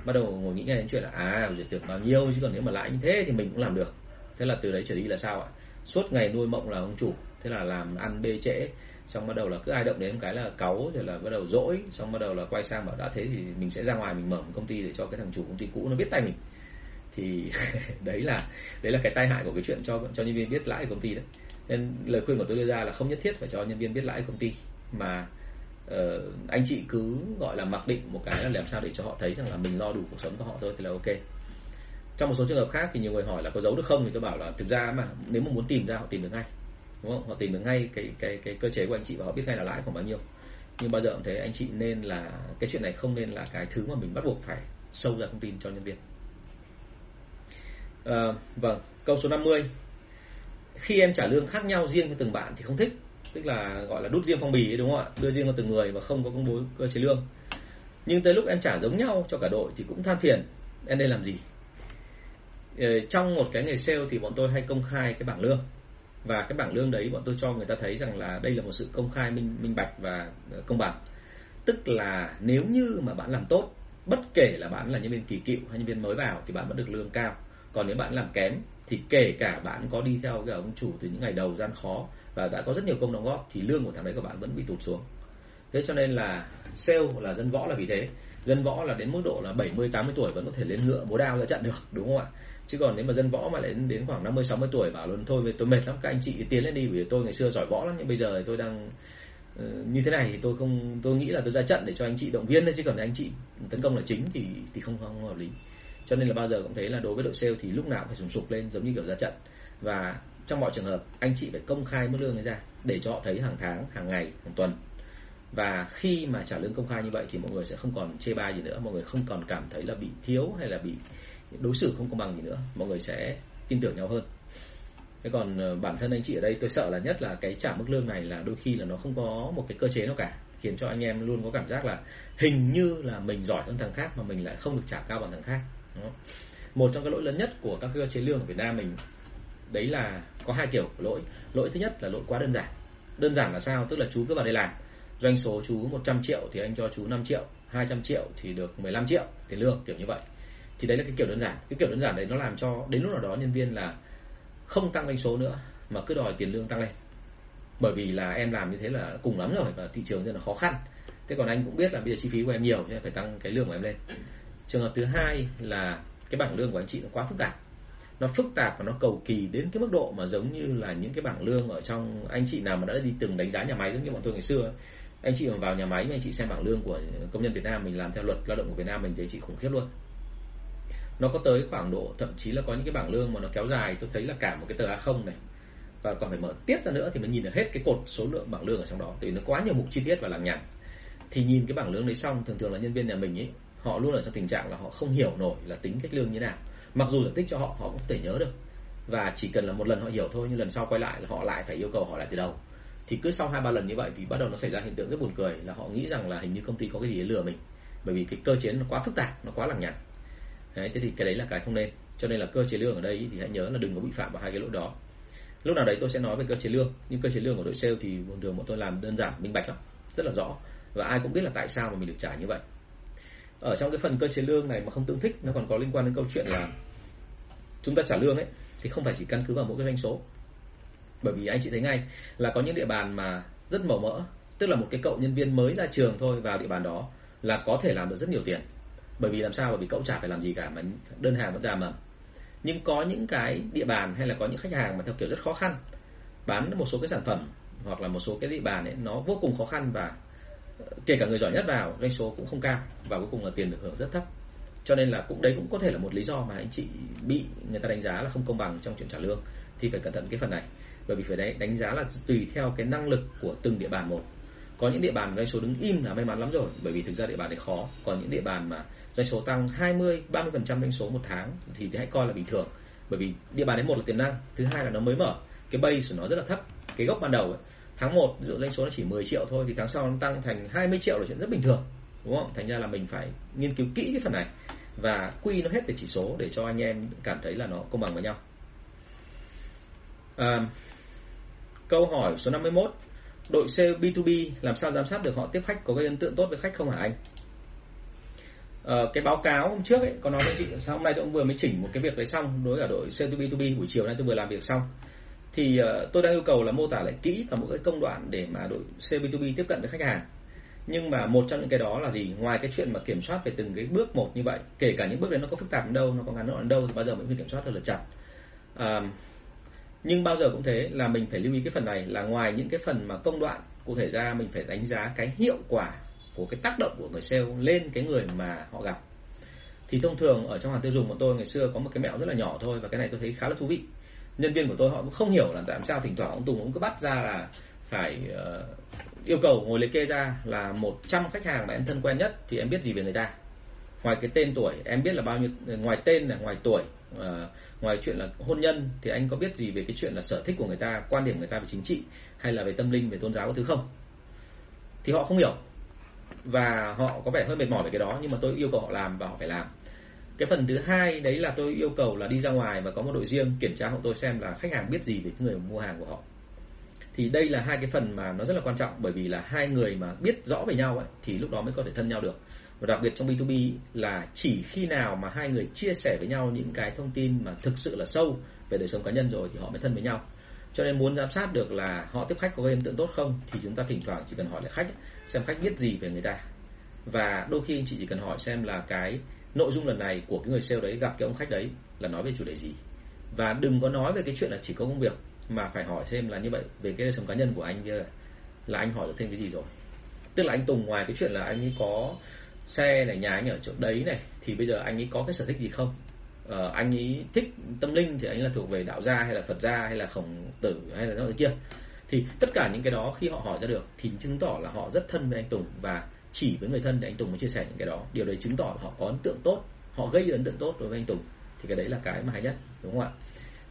bắt đầu ngồi nghĩ ngay đến chuyện là à giờ tưởng bao nhiêu, chứ còn nếu mà lãi như thế thì mình cũng làm được. Thế là từ đấy trở đi là sao ạ? Suốt ngày nuôi mộng là ông chủ, thế là làm ăn bê trễ, xong bắt đầu là cứ ai động đến cái là cáu, rồi là bắt đầu dỗi, xong bắt đầu là quay sang bảo đã thế thì mình sẽ ra ngoài mình mở một công ty để cho cái thằng chủ công ty cũ nó biết tay mình. Thì đấy là đấy là cái tai hại của cái chuyện cho cho nhân viên biết lãi của công ty đấy. Nên lời khuyên của tôi đưa ra là không nhất thiết phải cho nhân viên biết lãi của công ty, mà uh, anh chị cứ gọi là mặc định một cái là làm sao để cho họ thấy rằng là mình lo đủ cuộc sống của họ thôi thì là ok. Trong một số trường hợp khác thì nhiều người hỏi là có giấu được không, thì tôi bảo là thực ra mà nếu mà muốn tìm ra họ tìm được ngay, đúng không? Họ tìm được ngay cái cái cái cơ chế của anh chị và họ biết ngay là lãi khoảng bao nhiêu. Nhưng bao giờ cũng thế, anh chị nên là cái chuyện này không nên là cái thứ mà mình bắt buộc phải sâu ra thông tin cho nhân viên. À, vâng, câu số năm mươi, khi em trả lương khác nhau riêng cho từng bạn thì không thích, tức là gọi là đút riêng phong bì ấy, đúng không ạ? Đưa riêng cho từng người và không có công bố cơ chế lương. Nhưng tới lúc em trả giống nhau cho cả đội thì cũng than phiền, em nên làm gì? Trong một cái nghề sale thì bọn tôi hay công khai cái bảng lương, và cái bảng lương đấy bọn tôi cho người ta thấy rằng là đây là một sự công khai minh, minh bạch và công bằng. Tức là nếu như mà bạn làm tốt, bất kể là bạn là nhân viên kỳ cựu hay nhân viên mới vào thì bạn vẫn được lương cao. Còn nếu bạn làm kém thì kể cả bạn có đi theo cái ông chủ từ những ngày đầu gian khó và đã có rất nhiều công đóng góp thì lương của thằng đấy của bạn vẫn bị tụt xuống. Thế cho nên là sale là dân võ là vì thế. Dân võ là đến mức độ là bảy mươi tám mươi tuổi vẫn có thể lên ngựa múa đao ra trận được, đúng không ạ? Chứ còn nếu mà dân võ mà lại đến khoảng năm mươi sáu mươi tuổi bảo luôn thôi tôi mệt lắm, các anh chị tiến lên đi, bởi vì tôi ngày xưa giỏi võ lắm nhưng bây giờ tôi đang uh, như thế này thì tôi không tôi nghĩ là tôi ra trận để cho anh chị động viên thôi, chứ còn anh chị tấn công là chính thì thì không, không hợp lý. Cho nên là bao giờ cũng thấy là đối với đội sale thì lúc nào cũng phải sùng sục lên giống như kiểu ra trận, và trong mọi trường hợp anh chị phải công khai mức lương ấy ra để cho họ thấy hàng tháng, hàng ngày, hàng tuần. Và khi mà trả lương công khai như vậy thì mọi người sẽ không còn chê bai gì nữa, mọi người không còn cảm thấy là bị thiếu hay là bị đối xử không công bằng gì nữa, mọi người sẽ tin tưởng nhau hơn. Thế còn bản thân anh chị ở đây tôi sợ là nhất là cái trả mức lương này là đôi khi là nó không có một cái cơ chế nào cả, khiến cho anh em luôn có cảm giác là hình như là mình giỏi hơn thằng khác mà mình lại không được trả cao bằng thằng khác. Đó. Một trong cái lỗi lớn nhất của các cơ chế lương ở Việt Nam mình đấy là Có hai kiểu của lỗi. Lỗi thứ nhất là lỗi quá đơn giản. Đơn giản là sao? Tức là chú cứ vào đây làm, doanh số chú một trăm triệu thì anh cho chú năm triệu, hai trăm triệu thì được mười lăm triệu tiền lương, kiểu như vậy. Thì đấy là cái kiểu đơn giản. Cái kiểu đơn giản đấy nó làm cho đến lúc nào đó nhân viên là không tăng doanh số nữa mà cứ đòi tiền lương tăng lên. Bởi vì là em làm như thế là cùng lắm rồi và thị trường rất là khó khăn. Thế còn anh cũng biết là bây giờ chi phí của em nhiều nên phải tăng cái lương của em lên. Trường hợp thứ hai là cái bảng lương của anh chị nó quá phức tạp. Nó phức tạp và nó cầu kỳ đến cái mức độ mà giống như là những cái bảng lương ở trong, anh chị nào mà đã đi từng đánh giá nhà máy giống như bọn tôi ngày xưa ấy. Anh chị mà vào nhà máy mà anh chị xem bảng lương của công nhân Việt Nam mình làm theo luật lao động của Việt Nam mình thì chị khủng khiếp luôn. Nó có tới khoảng độ, thậm chí là có những cái bảng lương mà nó kéo dài, tôi thấy là cả một cái tờ A không này, và còn phải mở tiếp ra nữa thì mới nhìn được hết cái cột số lượng bảng lương ở trong đó, thì nó quá nhiều mục chi tiết và làm nhằn. Thì nhìn cái bảng lương đấy xong, thường thường là nhân viên nhà mình ấy, họ luôn ở trong tình trạng là họ không hiểu nổi là tính cách lương như thế nào. Mặc dù giải thích cho họ, họ cũng không thể nhớ được, và chỉ cần là một lần họ hiểu thôi, nhưng lần sau quay lại là họ lại phải yêu cầu hỏi lại từ đầu. Thì cứ sau hai ba lần như vậy thì bắt đầu nó xảy ra hiện tượng rất buồn cười là họ nghĩ rằng là hình như công ty có cái gì để lừa mình, bởi vì cái cơ chế nó quá phức tạp, nó quá lằng nhằng. Đấy, thế thì cái đấy là cái không nên. Cho nên là cơ chế lương ở đây thì hãy nhớ là đừng có bị phạm vào hai cái lỗi đó. Lúc nào đấy tôi sẽ nói về cơ chế lương, nhưng cơ chế lương của đội sale thì bình thường bọn tôi làm đơn giản, minh bạch lắm, rất là rõ, và ai cũng biết là tại sao mà mình được trả như vậy. Ở trong cái phần cơ chế lương này mà không tương thích, nó còn có liên quan đến câu chuyện là chúng ta trả lương ấy thì không phải chỉ căn cứ vào mỗi cái doanh số. Bởi vì anh chị thấy ngay là có những địa bàn mà rất màu mỡ, tức là một cái cậu nhân viên mới ra trường thôi vào địa bàn đó là có thể làm được rất nhiều tiền. Bởi vì làm sao? Bởi vì cậu chả phải làm gì cả mà đơn hàng vẫn ra mầm. Nhưng có những cái địa bàn hay là có những khách hàng mà theo kiểu rất khó khăn, bán một số cái sản phẩm hoặc là một số cái địa bàn ấy nó vô cùng khó khăn, và kể cả người giỏi nhất vào doanh số cũng không cao và cuối cùng là tiền được hưởng rất thấp. Cho nên là cũng đấy cũng có thể là một lý do mà anh chị bị người ta đánh giá là không công bằng trong chuyện trả lương, thì phải cẩn thận cái phần này. Bởi vì phải đấy, đánh giá là tùy theo cái năng lực của từng địa bàn một. Có những địa bàn doanh số đứng im là may mắn lắm rồi, bởi vì thực ra địa bàn này khó. Còn những địa bàn mà doanh số tăng hai mươi, ba mươi phần trăm doanh số một tháng thì hãy coi là bình thường. Bởi vì địa bàn đấy, một là tiềm năng, thứ hai là nó mới mở, cái base của nó rất là thấp, cái gốc ban đầu ấy. Tháng một ví dụ doanh số nó chỉ mười triệu thôi thì tháng sau nó tăng thành hai mươi triệu là chuyện rất bình thường, đúng không? Thành ra là mình phải nghiên cứu kỹ cái phần này và quy nó hết về chỉ số để cho anh em cảm thấy là nó công bằng với nhau. À, câu hỏi số năm mươi mốt, đội sale bê hai bê làm sao giám sát được họ tiếp khách có gây ấn tượng tốt với khách không hả anh? À, cái báo cáo hôm trước ấy có nói với chị, sao hôm nay tôi cũng vừa mới chỉnh một cái việc đấy xong đối với cả đội sale bê hai bê, buổi chiều nay tôi vừa làm việc xong. Thì uh, tôi đang yêu cầu là mô tả lại kỹ cả một cái công đoạn để mà đội sale bê hai bê tiếp cận với khách hàng. Nhưng mà một trong những cái đó là gì? Ngoài cái chuyện mà kiểm soát về từng cái bước một như vậy, kể cả những bước đấy nó có phức tạp đến đâu, nó có ngắn gọn đến đâu thì bao giờ mình phải kiểm soát thật là chặt. uh, Nhưng bao giờ cũng thế, là mình phải lưu ý cái phần này, là ngoài những cái phần mà công đoạn cụ thể ra, mình phải đánh giá cái hiệu quả của cái tác động của người sale lên cái người mà họ gặp. Thì thông thường ở trong hàng tiêu dùng của tôi ngày xưa có một cái mẹo rất là nhỏ thôi, và cái này tôi thấy khá là thú vị. Nhân viên của tôi họ cũng không hiểu là tại sao thỉnh thoảng ông Tùng cũng cứ bắt ra là phải uh, yêu cầu ngồi liệt kê ra là một trăm khách hàng mà em thân quen nhất thì em biết gì về người ta. Ngoài cái tên tuổi, em biết là bao nhiêu, ngoài tên này, ngoài tuổi, uh, ngoài chuyện là hôn nhân thì anh có biết gì về cái chuyện là sở thích của người ta, quan điểm người ta về chính trị hay là về tâm linh, về tôn giáo, thứ không? Thì họ không hiểu và họ có vẻ hơi mệt mỏi về cái đó, nhưng mà tôi yêu cầu họ làm và họ phải làm. Cái phần thứ hai đấy là tôi yêu cầu là đi ra ngoài và có một đội riêng kiểm tra hộ tôi xem là khách hàng biết gì về người mua hàng của họ. Thì đây là hai cái phần mà nó rất là quan trọng, bởi vì là hai người mà biết rõ về nhau ấy, thì lúc đó mới có thể thân nhau được. Và đặc biệt trong bê hai bê là chỉ khi nào mà hai người chia sẻ với nhau những cái thông tin mà thực sự là sâu về đời sống cá nhân rồi thì họ mới thân với nhau. Cho nên muốn giám sát được là họ tiếp khách có gây ấn tượng tốt không thì chúng ta thỉnh thoảng chỉ cần hỏi lại khách xem khách biết gì về người ta. Và đôi khi anh chị chỉ cần hỏi xem là cái nội dung lần này của cái người sale đấy gặp cái ông khách đấy là nói về chủ đề gì. Và đừng có nói về cái chuyện là chỉ có công việc, mà phải hỏi xem là như vậy về cái đời sống cá nhân của anh kia là anh hỏi được thêm cái gì rồi. Tức là anh Tùng ngoài cái chuyện là anh ấy có xe này, nhà anh ở chỗ đấy này, thì bây giờ anh ấy có cái sở thích gì không? Ờ, anh ấy thích tâm linh thì anh ấy là thuộc về đạo gia hay là Phật gia hay là Khổng Tử hay là cái kia. Thì tất cả những cái đó khi họ hỏi ra được thì chứng tỏ là họ rất thân với anh Tùng, và chỉ với người thân thì anh Tùng mới chia sẻ những cái đó. Điều đấy chứng tỏ là họ có ấn tượng tốt, họ gây ấn tượng tốt đối với anh Tùng. Thì cái đấy là cái mà hay nhất, đúng không ạ?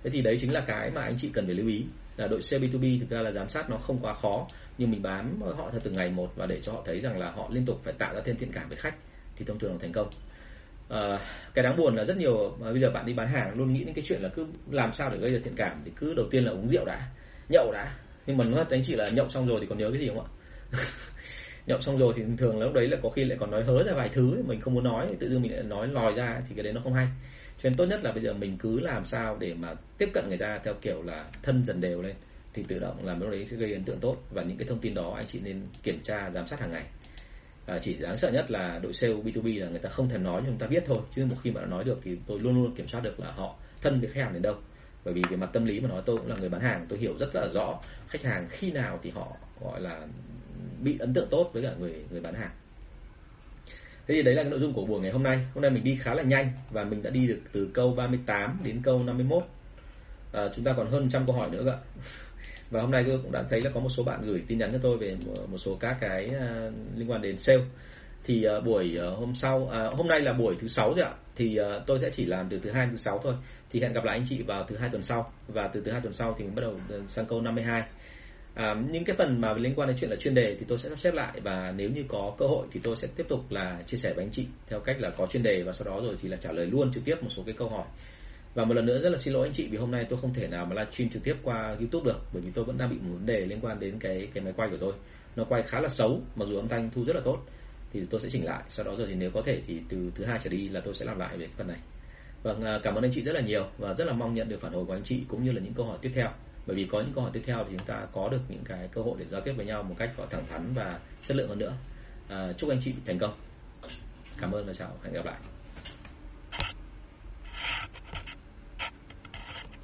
Thế thì đấy chính là cái mà anh chị cần phải lưu ý, là đội sale bê hai bê thực ra là giám sát nó không quá khó, nhưng mình bám họ theo từng ngày một và để cho họ thấy rằng là họ liên tục phải tạo ra thêm thiện cảm với khách thì thông thường là thành công. à, cái đáng buồn là rất nhiều mà bây giờ bạn đi bán hàng luôn nghĩ đến cái chuyện là cứ làm sao để gây được thiện cảm, thì cứ đầu tiên là uống rượu đã, nhậu đã. Nhưng mà nói thật anh chị là nhậu xong rồi thì còn nhớ cái gì không ạ? Nhậu xong rồi thì thường là lúc đấy là có khi lại còn nói hớ ra vài thứ mình không muốn nói, tự dưng mình lại nói lòi ra, thì cái đấy nó không hay. Cho nên tốt nhất là bây giờ mình cứ làm sao để mà tiếp cận người ta theo kiểu là thân dần đều lên, thì tự động làm lúc đấy sẽ gây ấn tượng tốt. Và những cái thông tin đó anh chị nên kiểm tra, giám sát hàng ngày. À, chỉ đáng sợ nhất là đội sale bê hai bê là người ta không thèm nói nhưng chúng ta biết thôi, chứ một khi mà đã nói được thì tôi luôn luôn kiểm soát được là họ thân với khách hàng đến đâu. Bởi vì về mặt tâm lý mà nói, tôi cũng là người bán hàng, tôi hiểu rất là rõ khách hàng khi nào thì họ gọi là bị ấn tượng tốt với cả người người bán hàng. Thế thì đấy là cái nội dung của buổi ngày hôm nay. Hôm nay mình đi khá là nhanh và mình đã đi được từ câu ba mươi tám đến câu năm mươi mốt. À, chúng ta còn hơn một trăm câu hỏi nữa cơ. Và hôm nay tôi cũng đã thấy là có một số bạn gửi tin nhắn cho tôi về một số các cái liên quan đến sale. Thì buổi hôm sau, à, hôm nay là buổi thứ sáu rồi ạ. Thì tôi sẽ chỉ làm từ thứ hai đến thứ sáu thôi. Thì hẹn gặp lại anh chị vào thứ hai tuần sau. Và từ thứ hai tuần sau thì mình bắt đầu sang câu năm mươi hai. À, những cái phần mà liên quan đến chuyện là chuyên đề thì tôi sẽ sắp xếp lại, và nếu như có cơ hội thì tôi sẽ tiếp tục là chia sẻ với anh chị theo cách là có chuyên đề và sau đó rồi thì là trả lời luôn trực tiếp một số cái câu hỏi. Và một lần nữa rất là xin lỗi anh chị vì hôm nay tôi không thể nào mà livestream trực tiếp qua YouTube được, bởi vì tôi vẫn đang bị một vấn đề liên quan đến cái cái máy quay của tôi. Nó quay khá là xấu mặc dù âm thanh thu rất là tốt, thì tôi sẽ chỉnh lại sau đó rồi thì nếu có thể thì từ thứ hai trở đi là tôi sẽ làm lại về phần này. Vâng, cảm ơn anh chị rất là nhiều và rất là mong nhận được phản hồi của anh chị cũng như là những câu hỏi tiếp theo. Bởi vì có những câu hỏi tiếp theo thì chúng ta có được những cái cơ hội để giao tiếp với nhau một cách có thẳng thắn và chất lượng hơn nữa. À, chúc anh chị thành công. Cảm ơn và chào, hẹn gặp lại.